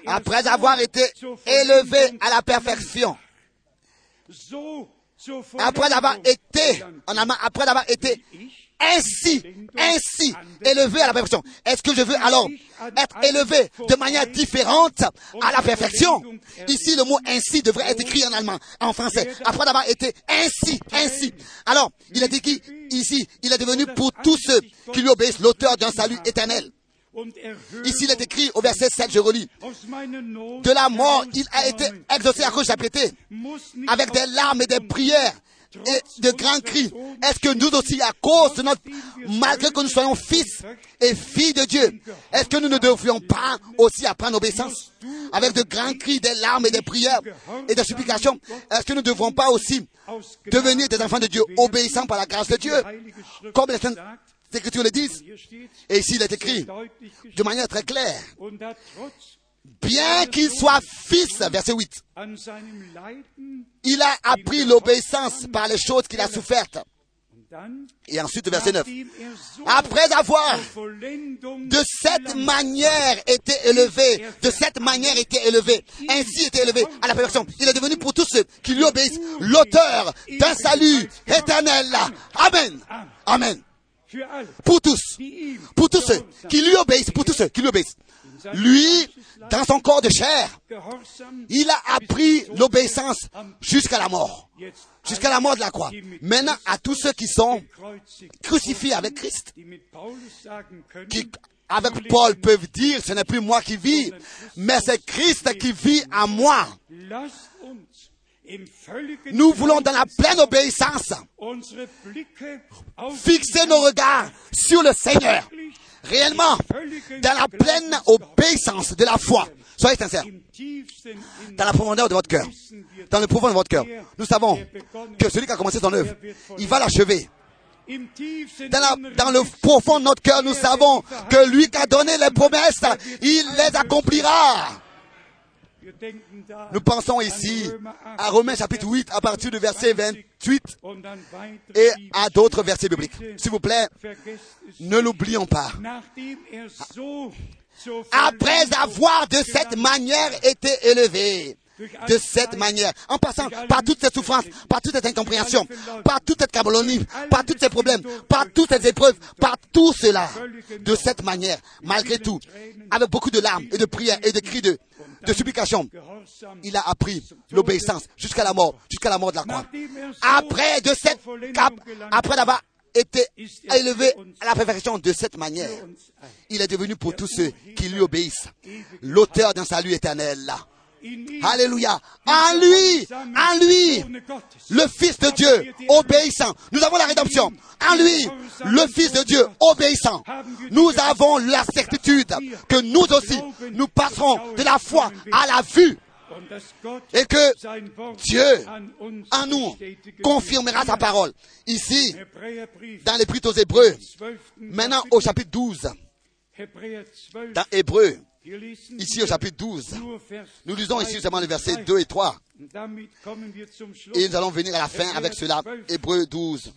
après avoir été élevé à la perfection, après avoir été, en allemand, après avoir été ainsi, ainsi élevé à la perfection. Est-ce que je veux alors être élevé de manière différente à la perfection? Ici, le mot ainsi devrait être écrit en allemand, en français. Après avoir été ainsi, ainsi. Alors, il est écrit ici, il est devenu pour tous ceux qui lui obéissent l'auteur d'un salut éternel. Ici, il est écrit au verset sept, je relis. De la mort, il a été exaucé à cause de sa piété, avec des larmes et des prières. Et de grands cris. Est-ce que nous aussi, à cause de notre, malgré que nous soyons fils et filles de Dieu, est-ce que nous ne devions pas aussi apprendre l'obéissance avec de grands cris, des larmes et des prières et des supplications? Est-ce que nous ne devrons pas aussi devenir des enfants de Dieu, obéissants par la grâce de Dieu, comme les Saintes Écritures le disent? Et ici, il est écrit de manière très claire. Bien qu'il soit fils, verset huit, il a appris l'obéissance par les choses qu'il a souffertes. Et ensuite, verset neuf, après avoir de cette manière été élevé, de cette manière été élevé, ainsi été élevé à la perfection, il est devenu pour tous ceux qui lui obéissent l'auteur d'un salut éternel. Amen. Amen. Pour tous. Pour tous ceux qui lui obéissent, pour tous ceux qui lui obéissent. Lui, dans son corps de chair, il a appris l'obéissance jusqu'à la mort, jusqu'à la mort de la croix. Maintenant, à tous ceux qui sont crucifiés avec Christ, qui avec Paul peuvent dire, ce n'est plus moi qui vis, mais c'est Christ qui vit en moi. Nous voulons, dans la pleine obéissance, fixer nos regards sur le Seigneur. Réellement, dans la pleine obéissance de la foi, soyez sincères, dans la profondeur de votre cœur, dans le profond de votre cœur, nous savons que celui qui a commencé son œuvre, il va l'achever. Dans, la, dans le profond de notre cœur, nous savons que lui qui a donné les promesses, il les accomplira. Nous pensons ici à Romains chapitre huit à partir du verset vingt-huit et à d'autres versets bibliques. S'il vous plaît, ne l'oublions pas. Après avoir de cette manière été élevé, de cette manière, en passant par toutes ces souffrances, par toute cette incompréhension, par toute cette calomnie, par tous ces problèmes, par toutes ces épreuves, par tout cela, de cette manière, malgré tout, avec beaucoup de larmes et de prières et de cris de, de supplication, il a appris l'obéissance jusqu'à la mort, jusqu'à la mort de la croix. Après de cette cap, après d'avoir été élevé à la perfection de cette manière, il est devenu pour tous ceux qui lui obéissent l'auteur d'un salut éternel là. Alléluia. En lui, en lui, le Fils de Dieu obéissant, nous avons la rédemption. En lui, le Fils de Dieu obéissant, nous avons la certitude que nous aussi, nous passerons de la foi à la vue et que Dieu, en nous, confirmera sa parole. Ici, dans l'Épître aux Hébreux, maintenant au chapitre douze, dans Hébreux, ici au chapitre douze, nous lisons ici seulement les versets deux et trois. Et nous allons venir à la fin avec cela. Hébreux douze.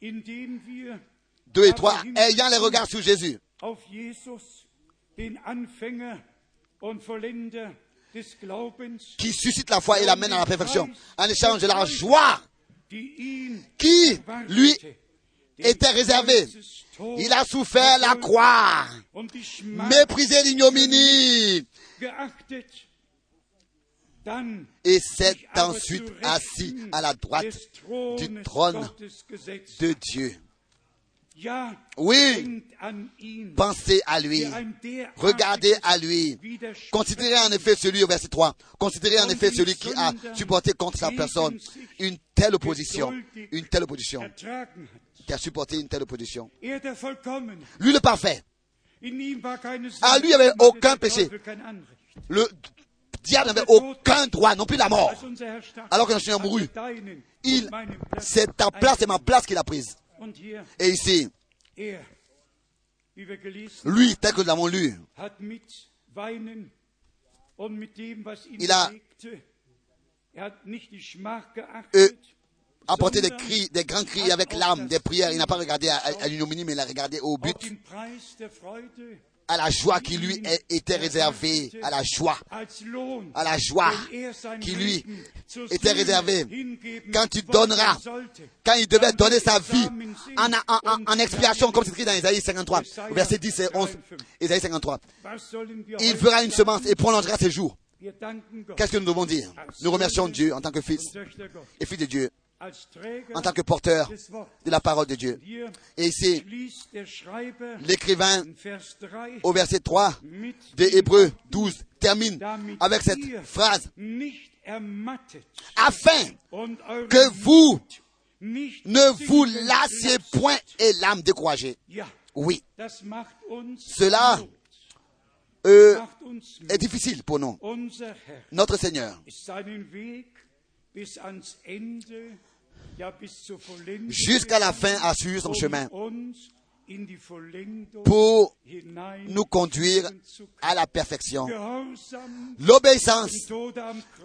deux et trois. Ayant les regards sur Jésus, qui suscite la foi et l'amène à la perfection, en échange de la joie qui lui était réservé. Il a souffert la croix, méprisé l'ignominie, et s'est ensuite assis à la droite du trône de Dieu. Oui, pensez à lui, regardez à lui, considérez en effet celui, au verset trois, considérez en effet celui qui a supporté contre sa personne une telle opposition, une telle opposition. Qui a supporté une telle opposition. Lui le parfait. À lui il n'y avait aucun péché. Le diable n'avait aucun droit, non plus la mort. Alors que notre Seigneur mourut, il, c'est ta place et ma place qu'il a prise. Et ici, lui, tel que nous l'avons lu, il a euh, apporté des cris, des grands cris avec l'âme, des prières. Il n'a pas regardé à, à l'ignominie, mais il a regardé au but, à la joie qui lui était réservée, à la joie, à la joie qui lui était réservée. Quand tu donneras, quand il devait donner sa vie en, en, en expiation, comme c'est écrit dans Isaïe cinquante-trois, versets dix et onze, Isaïe cinquante-trois, il fera une semence et prolongera ses jours. Qu'est-ce que nous devons dire? Nous remercions Dieu en tant que fils et fils de Dieu, en tant que porteur de la parole de Dieu. Et ici, l'écrivain, au verset trois de Hébreux douze, termine avec cette phrase. « Afin que vous ne vous lassiez point et l'âme découragée. » Oui, cela euh, est difficile pour nous. Notre Seigneur, jusqu'à la fin, à suivre son chemin pour nous conduire à la perfection. L'obéissance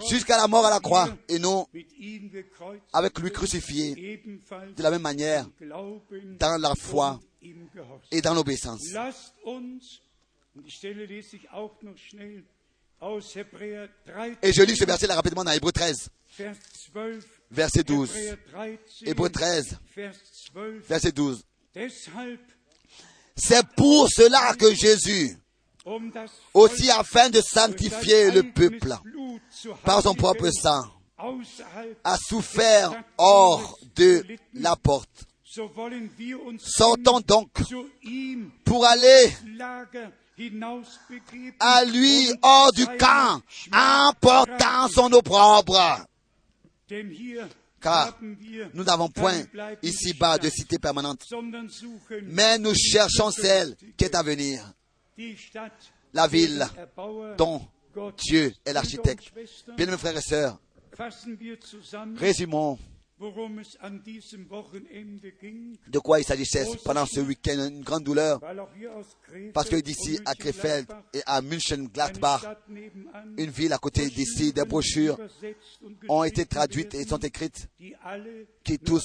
jusqu'à la mort à la croix et nous, avec lui crucifié, de la même manière, dans la foi et dans l'obéissance. Et je lis ce verset là rapidement dans Hébreux treize. Verset douze, Hébreux treize, verset douze. C'est pour cela que Jésus, aussi afin de sanctifier le peuple par son propre sang, a souffert hors de la porte. Sortons donc pour aller à lui hors du camp, en portant son opprobre. Car nous n'avons point ici-bas de cité permanente, mais nous cherchons celle qui est à venir, la ville dont Dieu est l'architecte. Bien, mes frères et sœurs, résumons De quoi il s'agissait pendant ce week-end, une grande douleur, parce que d'ici à Krefeld et à München-Gladbach, une ville à côté d'ici, des brochures ont été traduites et sont écrites, qui tous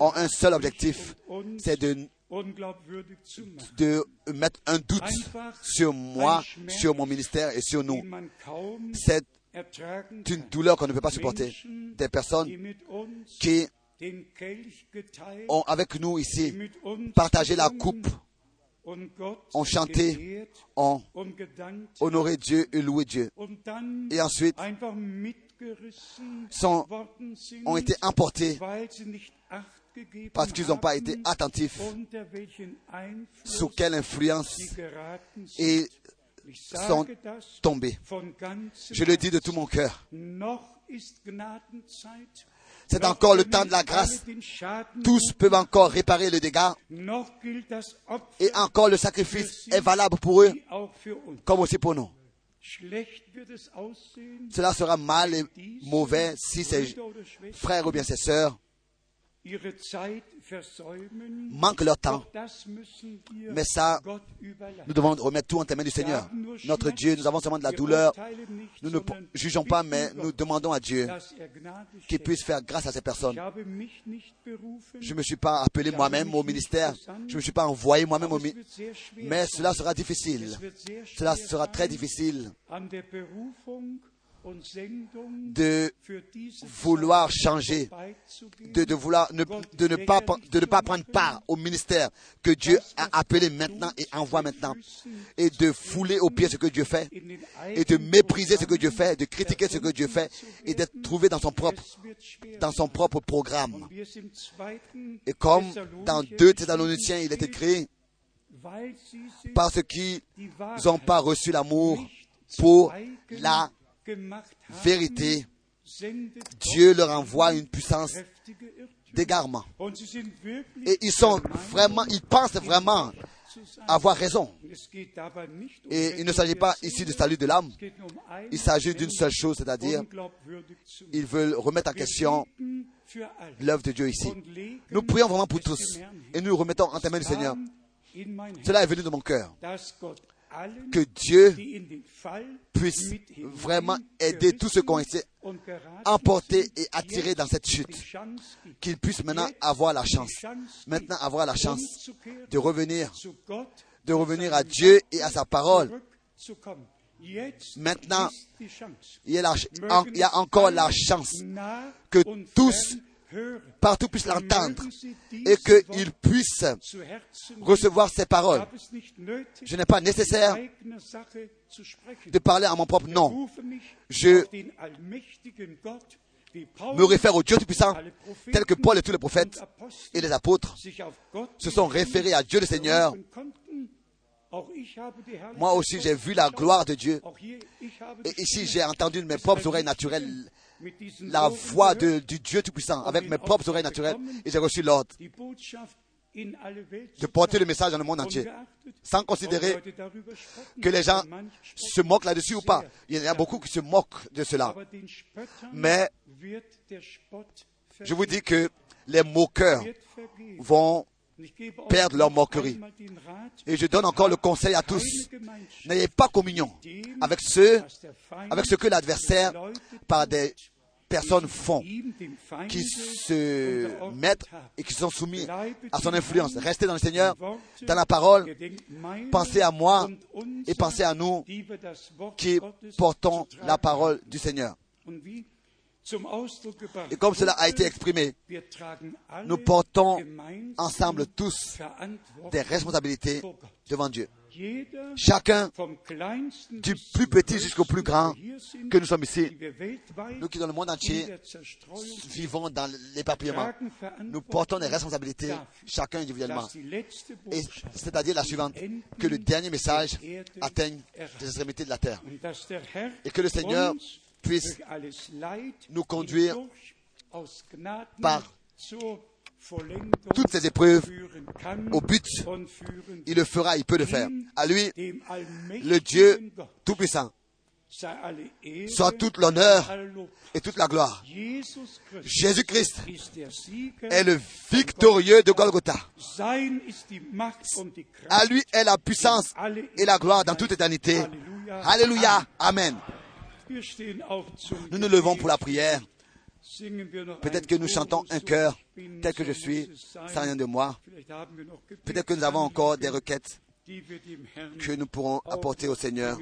ont un seul objectif, c'est de de mettre un doute sur moi, sur mon ministère et sur nous. C'est une douleur qu'on ne peut pas supporter. Des personnes qui ont avec nous ici partagé la coupe, ont chanté, ont honoré Dieu et loué Dieu. Et ensuite, sont, ont été emportés parce qu'ils n'ont pas été attentifs sous quelle influence et sont tombés. Je le dis de tout mon cœur. C'est encore le temps de la grâce. Tous peuvent encore réparer le dégât. Et encore le sacrifice est valable pour eux, comme aussi pour nous. Cela sera mal et mauvais si ses frères ou bien ses sœurs manquent leur temps. Mais ça, nous devons remettre tout entre les mains du Seigneur. Notre Dieu, nous avons seulement de la douleur. Nous ne jugeons pas, mais nous demandons à Dieu qu'il puisse faire grâce à ces personnes. Je ne me suis pas appelé moi-même au ministère. Je ne me suis pas envoyé moi-même au ministère. Mais cela sera difficile. Cela sera très difficile de vouloir changer, de, de, vouloir ne, de, ne pas, de ne pas prendre part au ministère que Dieu a appelé maintenant et envoie maintenant, et de fouler aux pieds ce que Dieu fait, et de mépriser ce que Dieu fait, de critiquer ce que Dieu fait, et d'être trouvé dans son propre, dans son propre programme. Et comme dans deux Thessaloniciens, il est écrit, parce qu'ils n'ont pas reçu l'amour pour la vérité, Dieu leur envoie une puissance d'égarement. Et ils sont vraiment, ils pensent vraiment avoir raison. Et il ne s'agit pas ici du salut de l'âme. Il s'agit d'une seule chose, c'est-à-dire, ils veulent remettre en question l'œuvre de Dieu ici. Nous prions vraiment pour tous et nous remettons en main du Seigneur. Cela est venu de mon cœur. Que Dieu puisse vraiment aider tous ceux qui ont été emportés et attirés dans cette chute. Qu'ils puissent maintenant avoir la chance, maintenant avoir la chance de revenir, de revenir à Dieu et à sa parole. Maintenant, il y a, la, il y a encore la chance que tous, partout puissent l'entendre et qu'ils puissent recevoir ces paroles. Je n'ai pas nécessaire de parler à mon propre nom. Je me réfère au Dieu Tout-Puissant, tel que Paul et tous les prophètes et les apôtres se sont référés à Dieu le Seigneur. Moi aussi, j'ai vu la gloire de Dieu. Et ici, j'ai entendu de mes propres oreilles naturelles la voix de, du Dieu Tout-Puissant avec mes propres oreilles naturelles. Et j'ai reçu l'ordre de porter le message dans le monde entier, sans considérer que les gens se moquent là-dessus ou pas. Il y en a beaucoup qui se moquent de cela. Mais je vous dis que les moqueurs vont perdre leur moquerie. Et je donne encore le conseil à tous. N'ayez pas communion avec ceux, avec ce que l'adversaire, par des personnes font, qui se mettent et qui sont soumis à son influence. Restez dans le Seigneur, dans la parole, pensez à moi et pensez à nous qui portons la parole du Seigneur. Et comme cela a été exprimé, nous portons ensemble tous des responsabilités devant Dieu. Chacun, du plus petit jusqu'au plus grand, que nous sommes ici, nous qui dans le monde entier vivons dans l'éparpillement, nous portons des responsabilités chacun individuellement. Et c'est-à-dire la suivante, que le dernier message atteigne les extrémités de la terre. Et que le Seigneur puisse nous conduire par toutes ces épreuves au but. Il le fera, il peut le faire. À lui, le Dieu Tout-Puissant, soit toute l'honneur et toute la gloire. Jésus-Christ est le victorieux de Golgotha. À lui est la puissance et la gloire dans toute éternité. Alléluia. Amen. Nous nous levons pour la prière. Peut-être que nous chantons un chœur tel que je suis, sans rien de moi. Peut-être que nous avons encore des requêtes que nous pourrons apporter au Seigneur.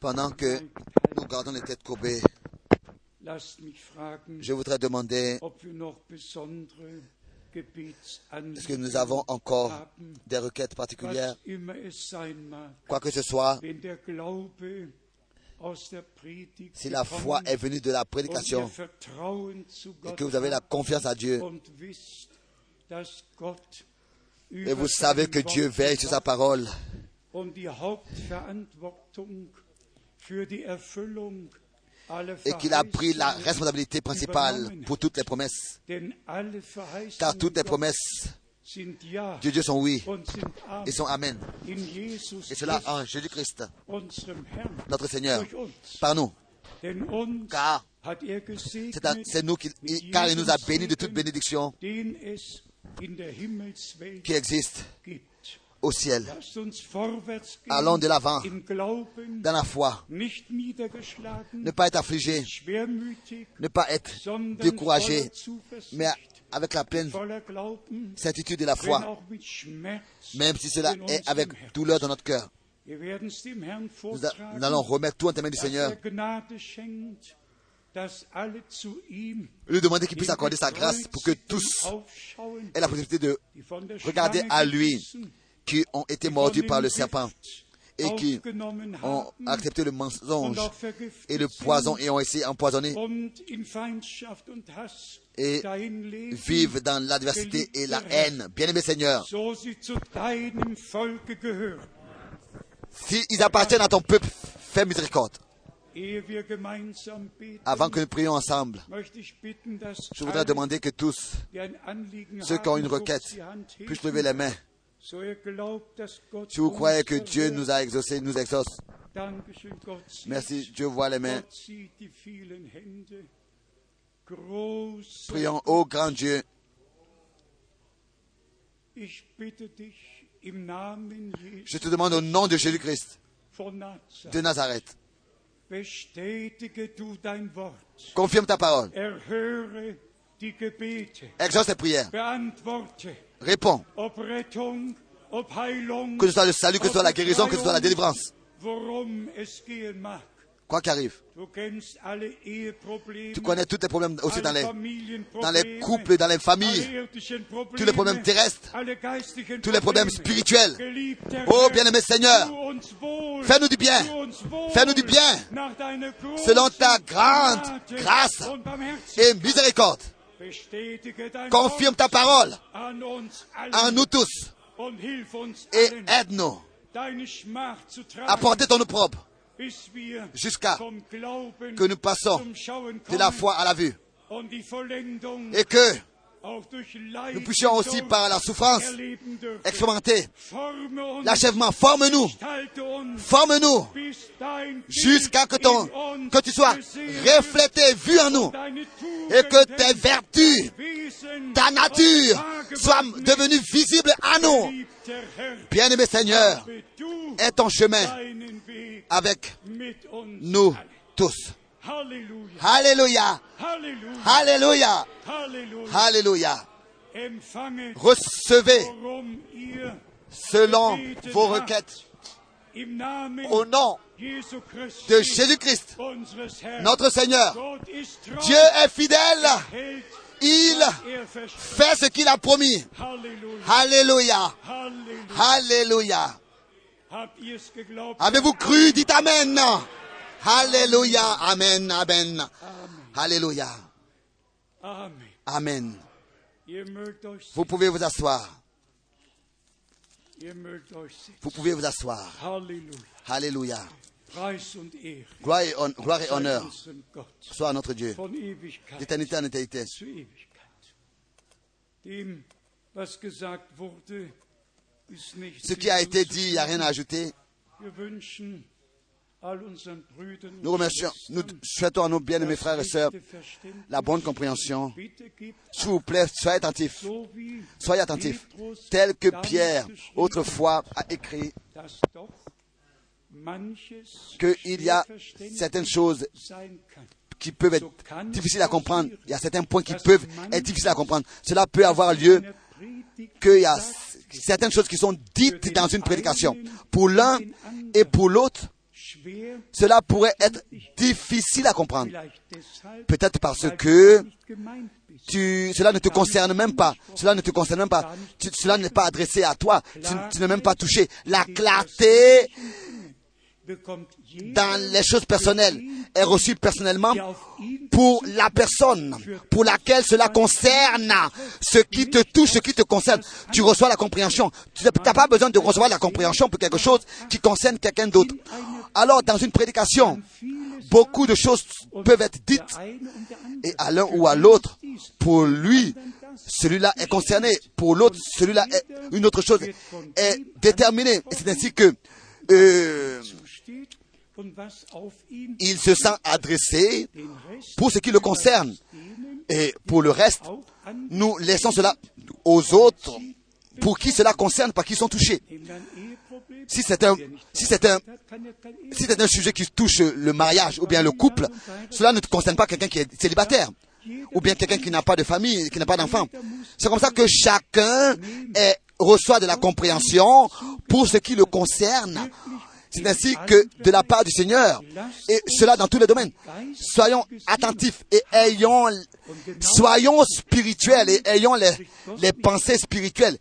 Pendant que nous gardons les têtes courbées, je voudrais demander, est-ce que nous avons encore des requêtes particulières? Quoi que ce soit, si la foi est venue de la prédication et que vous avez la confiance à Dieu et vous savez que Dieu veille sur sa parole, et qu'il a pris la responsabilité principale pour toutes les promesses. Car toutes les promesses de Dieu sont oui et sont amen. Et cela en Jésus-Christ, notre Seigneur, par nous. Car c'est, un, c'est nous qui, car il nous a bénis de toute bénédiction qui existe au ciel. Allons de l'avant dans la foi, ne pas être affligé, ne pas être découragé, mais avec la pleine certitude de la foi, même si cela est avec douleur dans notre cœur. Nous, a, nous allons remettre tout en main du Seigneur, lui demander qu'il puisse accorder sa grâce pour que tous aient la possibilité de regarder à lui, qui ont été mordus par le serpent et qui ont accepté le mensonge et le poison et ont essayé d'empoisonner et vivent dans l'adversité et la haine. Bien-aimé Seigneur, s'ils appartiennent à ton peuple, fais miséricorde. Avant que nous prions ensemble, je voudrais demander que tous ceux qui ont une requête puissent lever les mains. Si vous croyez que Dieu nous a exaucés, nous exauce. Merci, Dieu voit les mains. Prions, ô grand Dieu, je te demande au nom de Jésus-Christ de Nazareth, confirme ta parole, exauce tes prières, réponds, que ce soit le salut, que ce soit la guérison, que ce soit la délivrance, quoi qu'arrive. Tu connais tous les problèmes aussi dans les, dans les couples, dans les familles, tous les problèmes terrestres, tous les problèmes spirituels. Oh bien-aimé Seigneur, fais-nous du bien, fais-nous du bien, selon ta grande grâce et miséricorde. Confirme ta parole en nous tous et aide-nous à porter ton opprobre jusqu'à que nous passons de la foi à la vue et que nous puissions aussi par la souffrance expérimenter l'achèvement. Forme-nous, forme-nous jusqu'à que, ton, que tu sois reflété, vu en nous et que tes vertus, ta nature soient devenues visibles à nous. Bien-aimé Seigneur, aie ton chemin avec nous tous. Alléluia. Alléluia. Alléluia. Recevez selon vos requêtes au nom de Jésus-Christ, notre Seigneur. Dieu est fidèle. Il fait ce qu'il a promis. Alléluia. Alléluia. Avez-vous cru? Dites Amen. Alléluia. Amen. Amen. Alléluia. Amen. Vous pouvez vous asseoir. Vous pouvez vous asseoir. Alléluia. Gloire et, on, gloire et honneur soit à notre Dieu, d'éternité en éternité. Ce qui a été dit, il n'y a rien à ajouter. Nous remercions, nous souhaitons à nos bien-aimés frères et sœurs la bonne compréhension. S'il vous plaît, soyez attentifs. Soyez attentifs, tel que Pierre, autrefois, a écrit qu'il y a certaines choses qui peuvent être difficiles à comprendre. Il y a certains points qui peuvent être difficiles à comprendre. Cela peut avoir lieu qu'il y a certaines choses qui sont dites dans une prédication. Pour l'un et pour l'autre, cela pourrait être difficile à comprendre. Peut-être parce que tu, cela ne te concerne même pas. Cela ne te concerne même pas. Tu, cela n'est pas adressé à toi. Tu, tu n'es même pas touché. La clarté dans les choses personnelles est reçue personnellement pour la personne pour laquelle cela concerne. Ce qui te touche, ce qui te concerne, tu reçois la compréhension. Tu n'as pas besoin de recevoir la compréhension pour quelque chose qui concerne quelqu'un d'autre. Alors, dans une prédication, beaucoup de choses peuvent être dites et à l'un ou à l'autre, pour lui, celui-là est concerné. Pour l'autre, celui-là est une autre chose est déterminée. Et c'est ainsi que Euh, il se sent adressé pour ce qui le concerne. Et pour le reste, nous laissons cela aux autres pour qui cela concerne, par qui ils sont touchés. Si c'est un, si c'est un, si c'est un sujet qui touche le mariage ou bien le couple, cela ne concerne pas quelqu'un qui est célibataire ou bien quelqu'un qui n'a pas de famille, qui n'a pas d'enfant. C'est comme ça que chacun est reçoit de la compréhension pour ce qui le concerne. C'est ainsi que de la part du Seigneur, et cela dans tous les domaines, soyons attentifs et ayons, soyons spirituels et ayons les, les pensées spirituelles.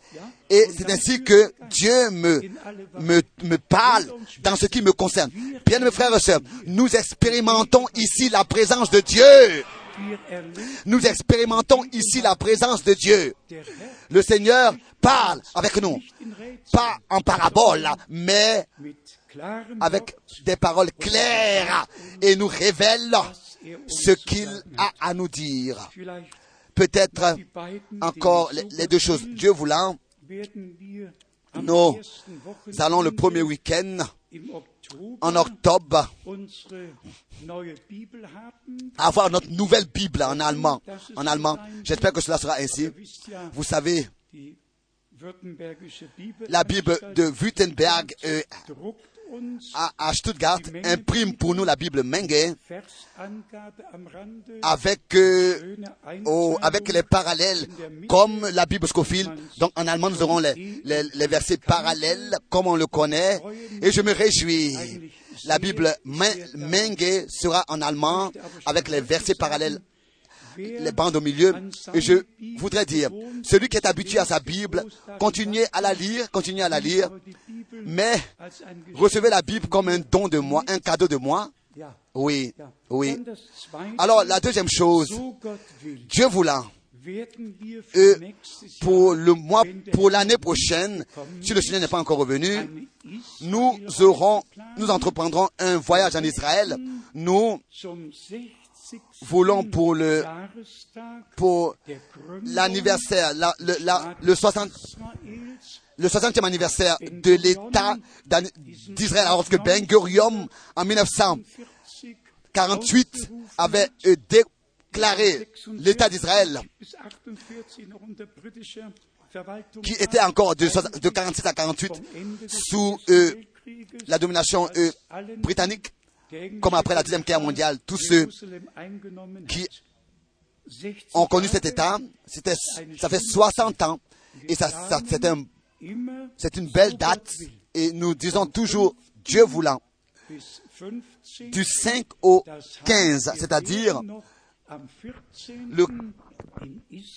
Et c'est ainsi que Dieu me, me, me parle dans ce qui me concerne. Bien, mes frères et sœurs, nous expérimentons ici la présence de Dieu. Nous expérimentons ici la présence de Dieu. Le Seigneur parle avec nous, pas en parabole, mais avec des paroles claires et nous révèle ce qu'il a à nous dire. Peut-être encore les deux choses. Dieu voulant, nous allons le premier week-end en octobre avoir notre nouvelle Bible en allemand. En allemand. J'espère que cela sera ainsi. Vous savez, la Bible de Württemberg euh, à, à Stuttgart imprime pour nous la Bible Menge avec, euh, oh, avec les parallèles comme la Bible Scofield. Donc en allemand, nous aurons les, les, les versets parallèles comme on le connaît et je me réjouis. La Bible Menge sera en allemand avec les versets parallèles, les bandes au milieu. Et je voudrais dire, celui qui est habitué à sa Bible, continuez à la lire, continuez à la lire, mais recevez la Bible comme un don de moi, un cadeau de moi. Oui, oui. Alors, la deuxième chose, Dieu voulant, euh, pour le mois, pour l'année prochaine, si le Seigneur n'est pas encore revenu, nous aurons, nous entreprendrons un voyage en Israël. Nous voulons pour le pour l'anniversaire, la, le, la, le, soixantième anniversaire de l'État d'Israël, alors que Ben Gurion en mille neuf cent quarante-huit avait déclaré l'État d'Israël, qui était encore de mille neuf cent quarante-six à quarante-huit sous euh, la domination euh, britannique. Comme après la Deuxième Guerre mondiale, tous ceux qui ont connu cet État, c'était, ça fait soixante ans, et ça, ça, c'est, un, c'est une belle date, et nous disons toujours, Dieu voulant, du cinq au quinze, c'est-à-dire le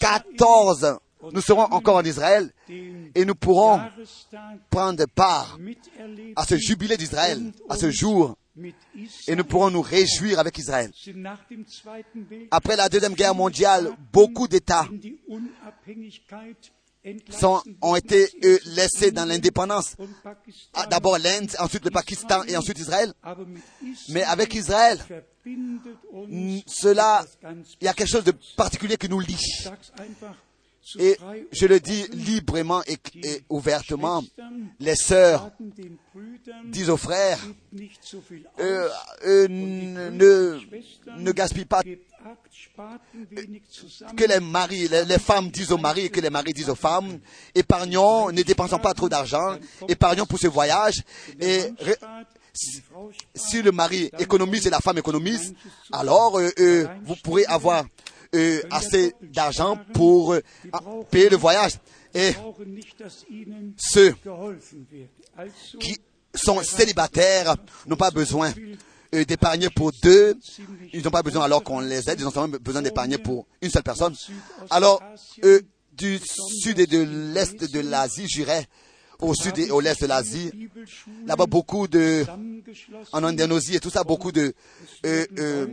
quatorze, nous serons encore en Israël et nous pourrons prendre part à ce jubilé d'Israël, à ce jour, et nous pourrons nous réjouir avec Israël. Après la Deuxième Guerre mondiale, beaucoup d'États Sont, ont été eux, laissés dans l'indépendance. D'abord l'Inde, ensuite le Pakistan et ensuite Israël. Mais avec Israël, cela, il y a quelque chose de particulier qui nous lie. Et je le dis librement et, et ouvertement, les sœurs disent aux frères, euh, euh, ne, ne gaspillent pas, que les maris, les, les femmes disent aux maris et que les maris disent aux femmes, épargnons, ne dépensons pas trop d'argent, épargnons pour ce voyage. Et si le mari économise et la femme économise, alors euh, euh, vous pourrez avoir Euh, assez d'argent pour euh, payer le voyage. Et ceux qui sont célibataires n'ont pas besoin euh, d'épargner pour deux. Ils n'ont pas besoin alors qu'on les aide. Ils ont seulement besoin d'épargner pour une seule personne. Alors, euh, du sud et de l'est de l'Asie, j'irai au sud et au l'est de l'Asie. Là-bas, beaucoup de... En Indonésie et tout ça, beaucoup de... Euh, euh,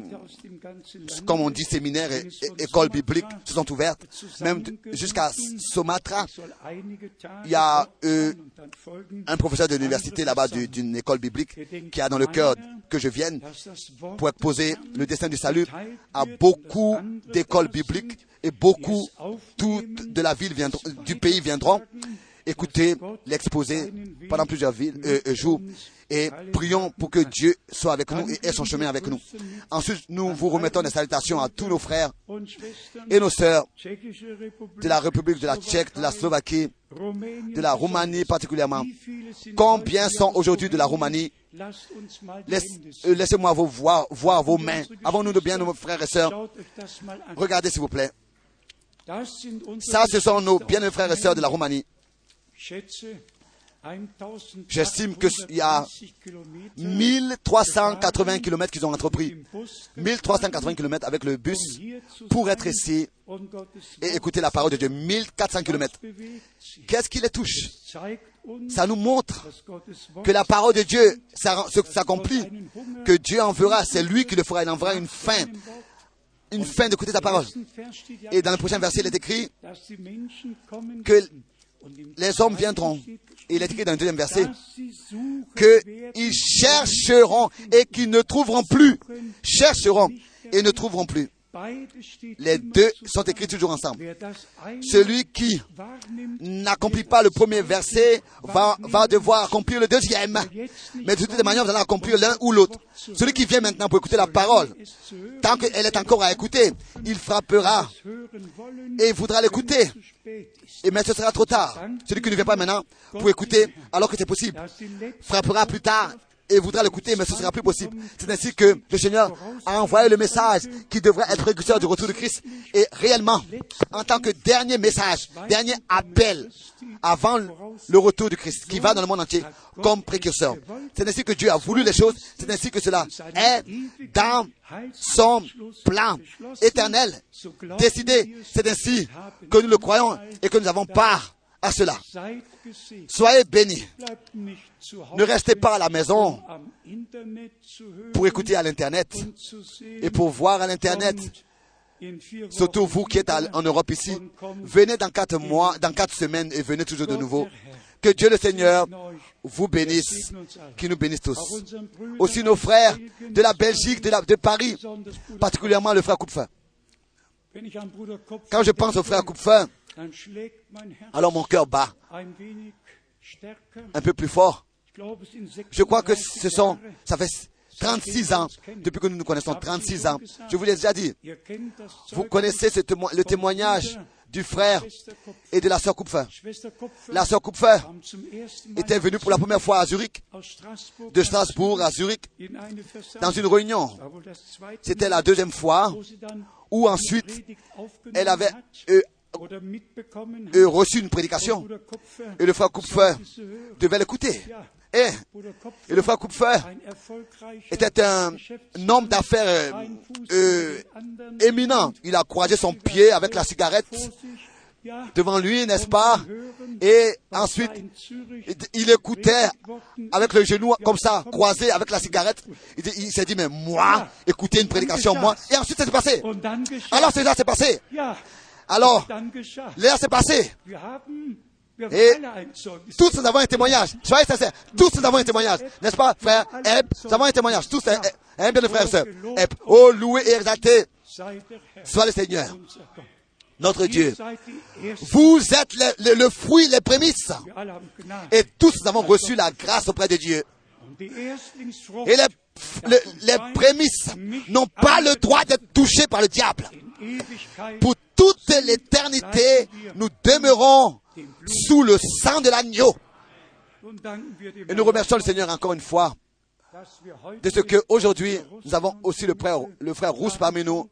comme on dit, séminaires et, et écoles bibliques se sont ouvertes. Même de, jusqu'à Sumatra, il y a euh, un professeur de l'université là-bas du, d'une école biblique qui a dans le cœur que je vienne pour exposer le destin du salut à beaucoup d'écoles bibliques et beaucoup toutes de la ville viendront, du pays viendront écouter l'exposé pendant plusieurs villes, euh, jours, et prions pour que Dieu soit avec nous et ait son chemin avec nous. Ensuite, nous vous remettons des salutations à tous nos frères et nos sœurs de la République de la Tchèque, de la Slovaquie, de la Roumanie particulièrement. Combien sont aujourd'hui de la Roumanie? Laisse, euh, laissez-moi vous voir, voir vos mains. Avons-nous de bien nos frères et sœurs? Regardez, s'il vous plaît. Ça, ce sont nos bien-aimés frères et sœurs de la Roumanie. J'estime qu'il y a mille trois cent quatre-vingts kilomètres qu'ils ont entrepris, mille trois cent quatre-vingts kilomètres avec le bus pour être ici et écouter la parole de Dieu, mille quatre cents kilomètres. Qu'est-ce qui les touche? Ça nous montre que la parole de Dieu s'accomplit, que Dieu en fera, c'est lui qui le fera, il en fera une fin. Une fin d'écouter sa parole. Et dans le prochain verset, il est écrit que les hommes viendront, et il est écrit dans le deuxième verset, qu'ils chercheront et qu'ils ne trouveront plus, chercheront et ne trouveront plus. Les deux sont écrits toujours ensemble. Celui qui n'accomplit pas le premier verset va, va devoir accomplir le deuxième, mais de toute manière, vous allez accomplir l'un ou l'autre. Celui qui vient maintenant pour écouter la parole, tant qu'elle est encore à écouter, il frappera et voudra l'écouter. Et mais ce sera trop tard. Celui qui ne vient pas maintenant pour écouter alors que c'est possible, frappera plus tard et voudra l'écouter, mais ce ne sera plus possible. C'est ainsi que le Seigneur a envoyé le message qui devrait être précurseur du retour de Christ. Et réellement, en tant que dernier message, dernier appel avant le retour de Christ, qui va dans le monde entier comme précurseur. C'est ainsi que Dieu a voulu les choses. C'est ainsi que cela est dans son plan éternel décidé. C'est ainsi que nous le croyons et que nous avons part à cela. Soyez bénis. Ne restez pas à la maison pour écouter à l'Internet et pour voir à l'Internet. Surtout vous qui êtes en Europe ici, venez dans quatre mois, dans quatre semaines et venez toujours de nouveau. Que Dieu le Seigneur vous bénisse, qu'il nous bénisse tous. Aussi nos frères de la Belgique, de, la, de Paris, particulièrement le frère Kupfer. Quand je pense au frère Kupfer, alors mon cœur bat un peu plus fort. Je crois que ce sont, ça fait trente-six ans, depuis que nous nous connaissons, trente-six ans. Je vous l'ai déjà dit, vous connaissez ce témo- le témoignage du frère et de la sœur Kupfer. La sœur Kupfer était venue pour la première fois à Zurich, de Strasbourg à Zurich, dans une réunion. C'était la deuxième fois où ensuite elle avait... Euh, Euh, reçu une prédication et le frère Kupfer devait l'écouter. Et, et le frère Kupfer était un homme d'affaires euh, euh, éminent. Il a croisé son pied avec la cigarette devant lui, n'est-ce pas? Et ensuite, il écoutait avec le genou comme ça, croisé avec la cigarette. Il, il s'est dit, mais moi, écouter une prédication, moi. Et ensuite, ça s'est passé. Alors, cela s'est passé. Alors, là, c'est passé. Et tous nous avons un témoignage. Soyez sincères. Tous nous avons un témoignage. N'est-ce pas, frère Eb? Nous avons un témoignage. Tous, un bien de frères et sœurs. Eb. Oh, loué et exalté soit le Seigneur, notre Dieu. Vous êtes le, le, le fruit, les prémices. Et tous nous avons reçu la grâce auprès de Dieu. Et les, le, les prémices n'ont pas le droit d'être touchées par le diable. Pour toute l'éternité, nous demeurons sous le sang de l'agneau. Et nous remercions le Seigneur encore une fois de ce qu'aujourd'hui, nous avons aussi le frère, le frère Rousse parmi nous.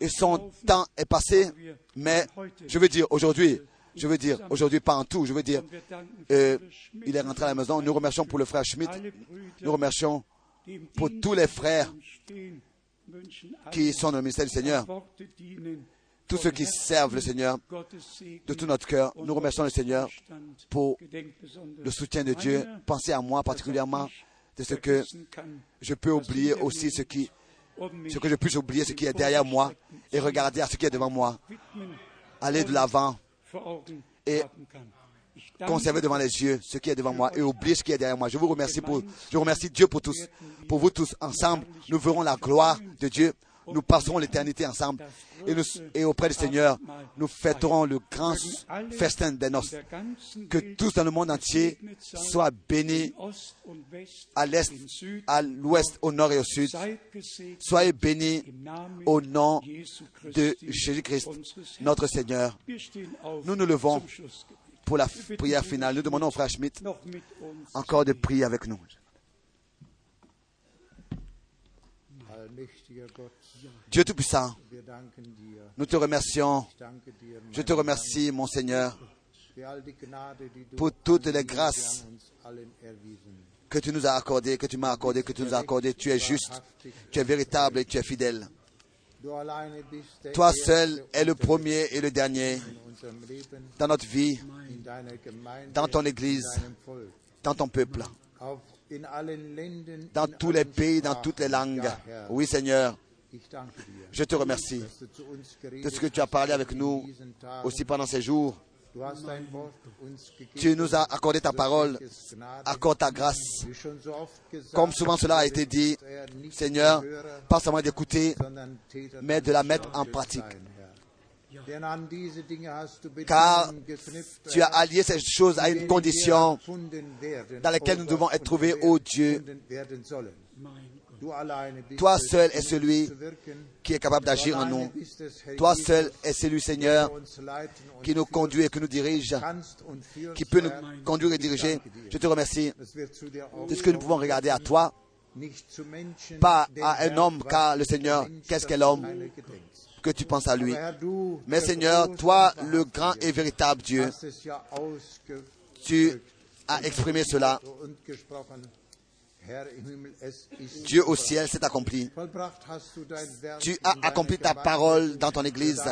Et son temps est passé, mais je veux dire aujourd'hui, je veux dire aujourd'hui pas en tout, je veux dire, euh, il est rentré à la maison. Nous remercions pour le frère Schmidt, nous remercions pour tous les frères qui sont dans le ministère du Seigneur, tous ceux qui servent le Seigneur de tout notre cœur. Nous remercions le Seigneur pour le soutien de Dieu. Pensez à moi particulièrement de ce que je peux oublier aussi ce qui ce que je puisse oublier ce qui est derrière moi et regarder à ce qui est devant moi. Aller de l'avant et conserver devant les yeux ce qui est devant moi et oublier ce qui est derrière moi. Je vous remercie pour, je remercie Dieu pour tous, pour vous tous ensemble. Nous verrons la gloire de Dieu. Nous passerons l'éternité ensemble et, nous, et auprès du Seigneur, nous fêterons le grand festin des noces. Que tous dans le monde entier soient bénis à l'est, à l'ouest, au nord et au sud. Soyez bénis au nom de Jésus-Christ, notre Seigneur. Nous nous levons pour la prière finale. Nous demandons au frère Schmidt encore de prier avec nous. Dieu Tout-Puissant, nous te remercions. Je te remercie, mon Seigneur, pour toutes les grâces que tu nous as accordées, que tu m'as accordées, que tu nous as accordées. Tu es juste, tu es véritable et tu es fidèle. Toi seul es le premier et le dernier dans notre vie, dans ton Église, dans ton peuple, dans tous les pays, dans toutes les langues. Oui, Seigneur, je te remercie de ce que tu as parlé avec nous aussi pendant ces jours. Tu nous as accordé ta parole, accorde ta grâce. Comme souvent cela a été dit, Seigneur, pas seulement d'écouter, mais de la mettre en pratique. Car tu as allié ces choses à une condition dans laquelle nous devons être trouvés, ô Dieu. Toi seul es celui qui est capable d'agir en nous. Toi seul es celui, Seigneur, qui nous conduit et qui nous dirige, qui peut nous conduire et diriger. Je te remercie de ce que nous pouvons regarder à toi, pas à un homme, car le Seigneur, qu'est-ce qu'est l'homme que tu penses à lui. Mais Seigneur, toi, le grand et véritable Dieu, tu as exprimé cela. Dieu au ciel s'est accompli. Tu as accompli ta parole dans ton Église,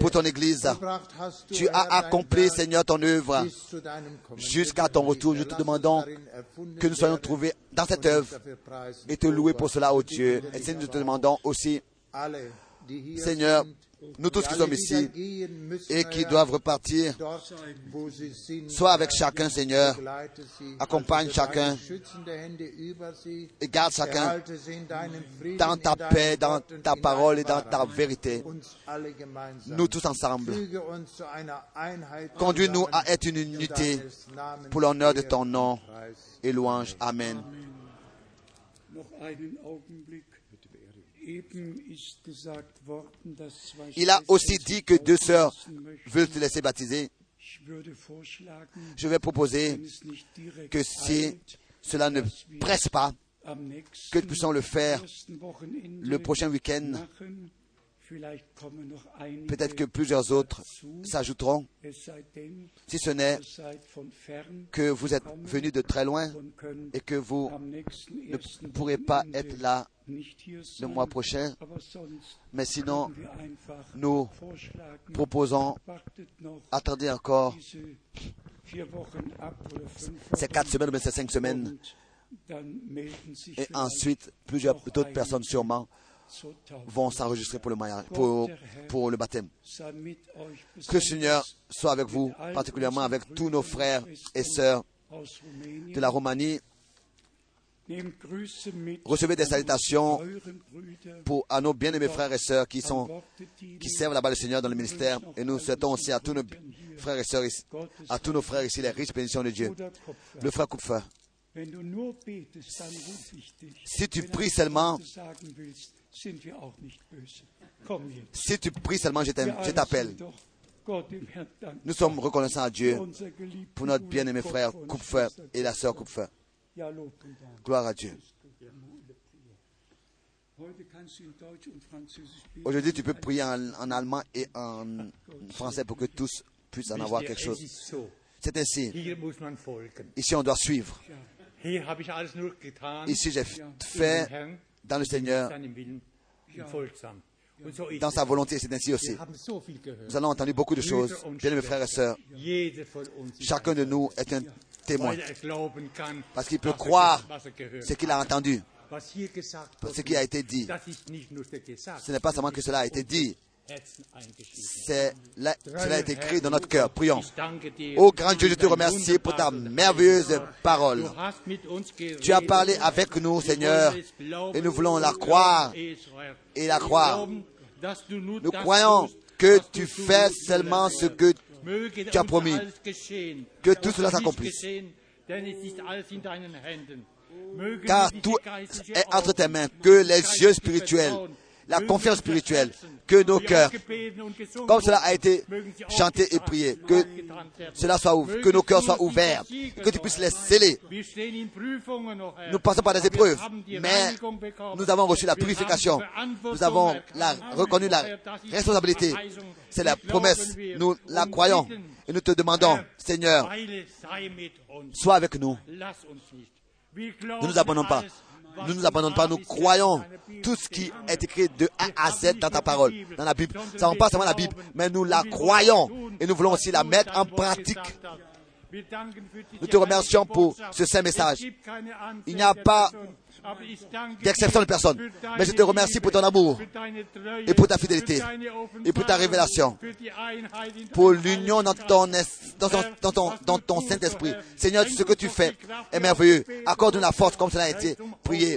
pour ton Église. Tu as accompli, Seigneur, ton œuvre jusqu'à ton retour. Nous te demandons que nous soyons trouvés dans cette œuvre et te louer pour cela, ô Dieu. Et Seigneur, nous te demandons aussi, Seigneur, nous tous qui sommes ici et qui doivent repartir, sois avec chacun, Seigneur, accompagne chacun et garde chacun dans ta paix, dans ta parole et dans ta vérité. Nous tous ensemble, conduis-nous à être une unité pour l'honneur de ton nom et louange. Amen. Il a aussi dit que deux sœurs veulent te laisser baptiser. Je vais proposer que si cela ne presse pas, que nous puissions le faire le prochain week-end Peut-être que plusieurs autres s'ajouteront, si ce n'est que vous êtes venus de très loin et que vous ne pourrez pas être là le mois prochain. Mais sinon, nous proposons, attendez encore ces quatre semaines ou ces cinq semaines et ensuite plusieurs d'autres personnes sûrement vont s'enregistrer pour le mariage, pour, pour le baptême. Que le Seigneur soit avec vous, particulièrement avec tous nos frères et sœurs de la Roumanie. Recevez des salutations pour, à nos bien-aimés frères et sœurs qui, sont, qui servent là-bas le Seigneur dans le ministère. Et nous souhaitons aussi à tous nos frères et sœurs ici, à tous nos frères ici les riches bénédictions de Dieu. Le frère Kupfer. Si tu pries seulement, si tu pries seulement, je t'appelle. Nous sommes reconnaissants à Dieu pour notre bien-aimé frère Kupfer et la sœur Kupfer. Gloire à Dieu. Aujourd'hui, tu peux prier en, en allemand et en français pour que tous puissent en avoir quelque chose. C'est ainsi. Ici, on doit suivre. Ici, j'ai fait dans le Seigneur, dans sa volonté, c'est ainsi aussi. Nous avons entendu beaucoup de choses. Bien, mes frères et sœurs, chacun de nous est un témoin parce qu'il peut croire ce qu'il a entendu, ce qui a été dit. Ce n'est pas seulement que cela a été dit. C'est là, cela est écrit dans notre cœur. Prions. Ô grand Dieu, je te remercie pour ta merveilleuse parole. Tu as parlé avec nous, Seigneur, et nous voulons la croire et la croire. Nous croyons que tu fais seulement ce que tu as promis, que tout cela s'accomplisse. Car tout est entre tes mains, que les yeux spirituels, la confiance spirituelle, que nos cœurs, comme cela a été chanté et prié, que, cela soit ouvert, que nos cœurs soient ouverts, que tu puisses les sceller. Nous passons par des épreuves, mais nous avons reçu la purification, nous avons la, reconnu la responsabilité. C'est la promesse, nous la croyons et nous te demandons, Seigneur, sois avec nous. Ne nous abandonnons pas. Nous ne nous abandonnons pas, nous croyons tout ce qui est écrit de A à Z dans ta parole, dans la Bible. Nous ne savons pas seulement la Bible, mais nous la croyons et nous voulons aussi la mettre en pratique. Nous te remercions pour ce saint message. Il n'y a pas d'exception de personne, mais je te remercie pour ton amour et pour ta fidélité et pour ta révélation, pour l'union dans ton, dans ton, dans ton, dans ton Saint-Esprit. Seigneur, ce que tu fais est merveilleux. Accorde-nous la force comme cela a été prié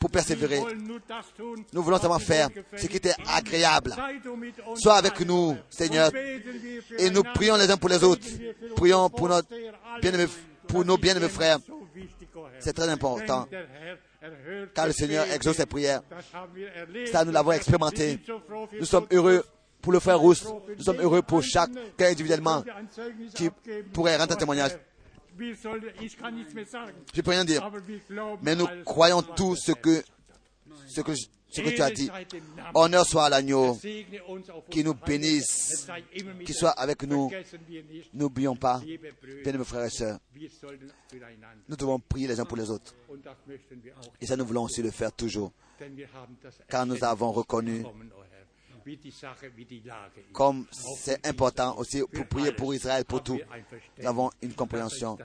pour persévérer. Nous voulons seulement faire ce qui était agréable. Sois avec nous, Seigneur, et nous prions les uns pour les autres. Prions pour, notre bien-aimé, pour nos bien-aimés frères. C'est très important, car le Seigneur exauce ses prières. Ça, nous l'avons expérimenté. Nous sommes heureux pour le frère Rousse. Nous sommes heureux pour chacun individuellement qui pourrait rendre un témoignage. Je ne peux rien dire, mais nous croyons tout ce que, ce que, ce que tu as dit. Honneur soit à l'agneau, qui nous bénisse, qui soit avec nous. N'oublions pas, bien-aimés frères et sœurs, nous devons prier les uns pour les autres. Et ça, nous voulons aussi le faire toujours, car nous avons reconnu comme c'est important aussi pour prier pour Israël, pour tout. Nous avons une compréhension.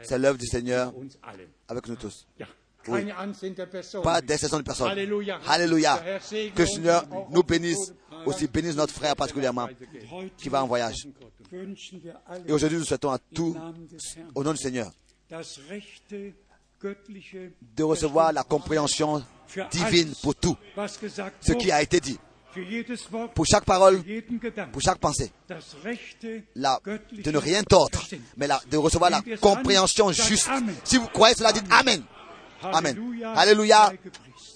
C'est l'œuvre du Seigneur avec nous tous. Oui. Pas d'exception de personne. Alléluia. Que le Seigneur nous bénisse, aussi bénisse notre frère particulièrement, qui va en voyage. Et aujourd'hui, nous souhaitons à tous, au nom du Seigneur, de recevoir la compréhension divine pour tout ce qui a été dit. Pour chaque parole, pour chaque pensée, la, de ne rien tordre, mais la, de recevoir la compréhension juste. Si vous croyez cela, dites Amen. Amen. Alléluia.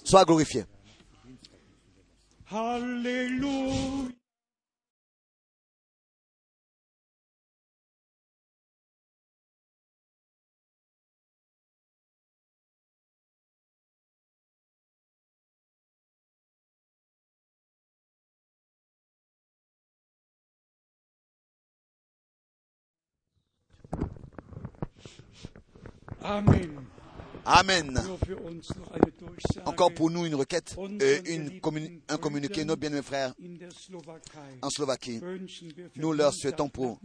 Sois glorifié. Alléluia. Amen. Amen. Encore pour nous une requête, euh, une communi- un communiqué, nos bien-aimés frères en Slovaquie. Nous leur souhaitons pour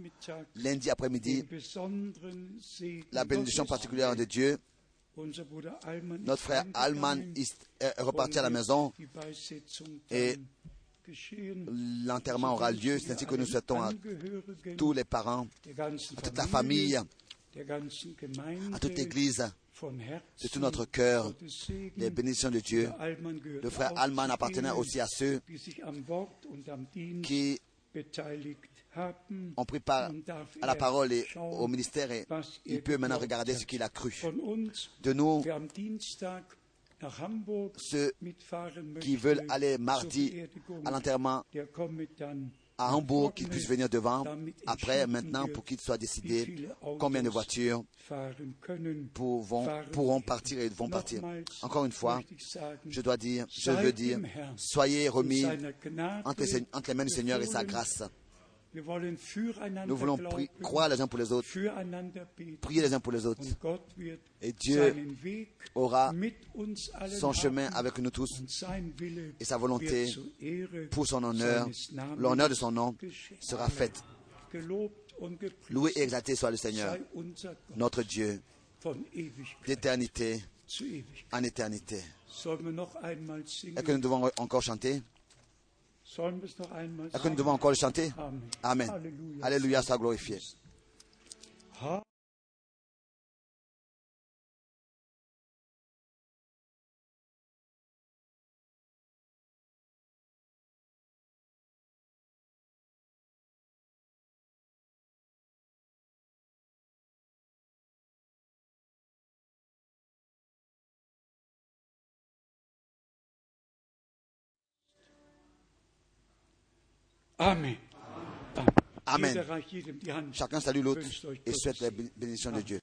lundi après-midi la bénédiction particulière de Dieu. Notre frère Alman est reparti à la maison et l'enterrement aura lieu. C'est ainsi que nous souhaitons à tous les parents, à toute la famille, à toute l'Église, de tout notre cœur, les bénédictions de Dieu. Le frère Alman appartenait aussi à ceux qui ont pris part à la parole et au ministère, et il peut maintenant regarder ce qu'il a cru. De nous, ceux qui veulent aller mardi à l'enterrement à Hambourg, qu'ils puissent venir devant, après, maintenant, pour qu'il soit décidé combien de voitures pourront, pourront partir et vont partir. Encore une fois, je dois dire, je veux dire, soyez remis entre les, entre les mains du Seigneur et sa grâce. Nous voulons pri- croire les uns pour les autres, prier les uns pour les autres. Et Dieu aura son chemin avec nous tous et sa volonté pour son honneur, l'honneur de son nom sera faite. Loué et exalté soit le Seigneur, notre Dieu, d'éternité en éternité. Est-ce que nous devons encore chanter? Est-ce que nous devons encore le chanter? Amen. Amen. Alléluia, soit glorifié. Amen. Amen. Amen. Chacun salue l'autre et souhaite la bénédiction de Dieu.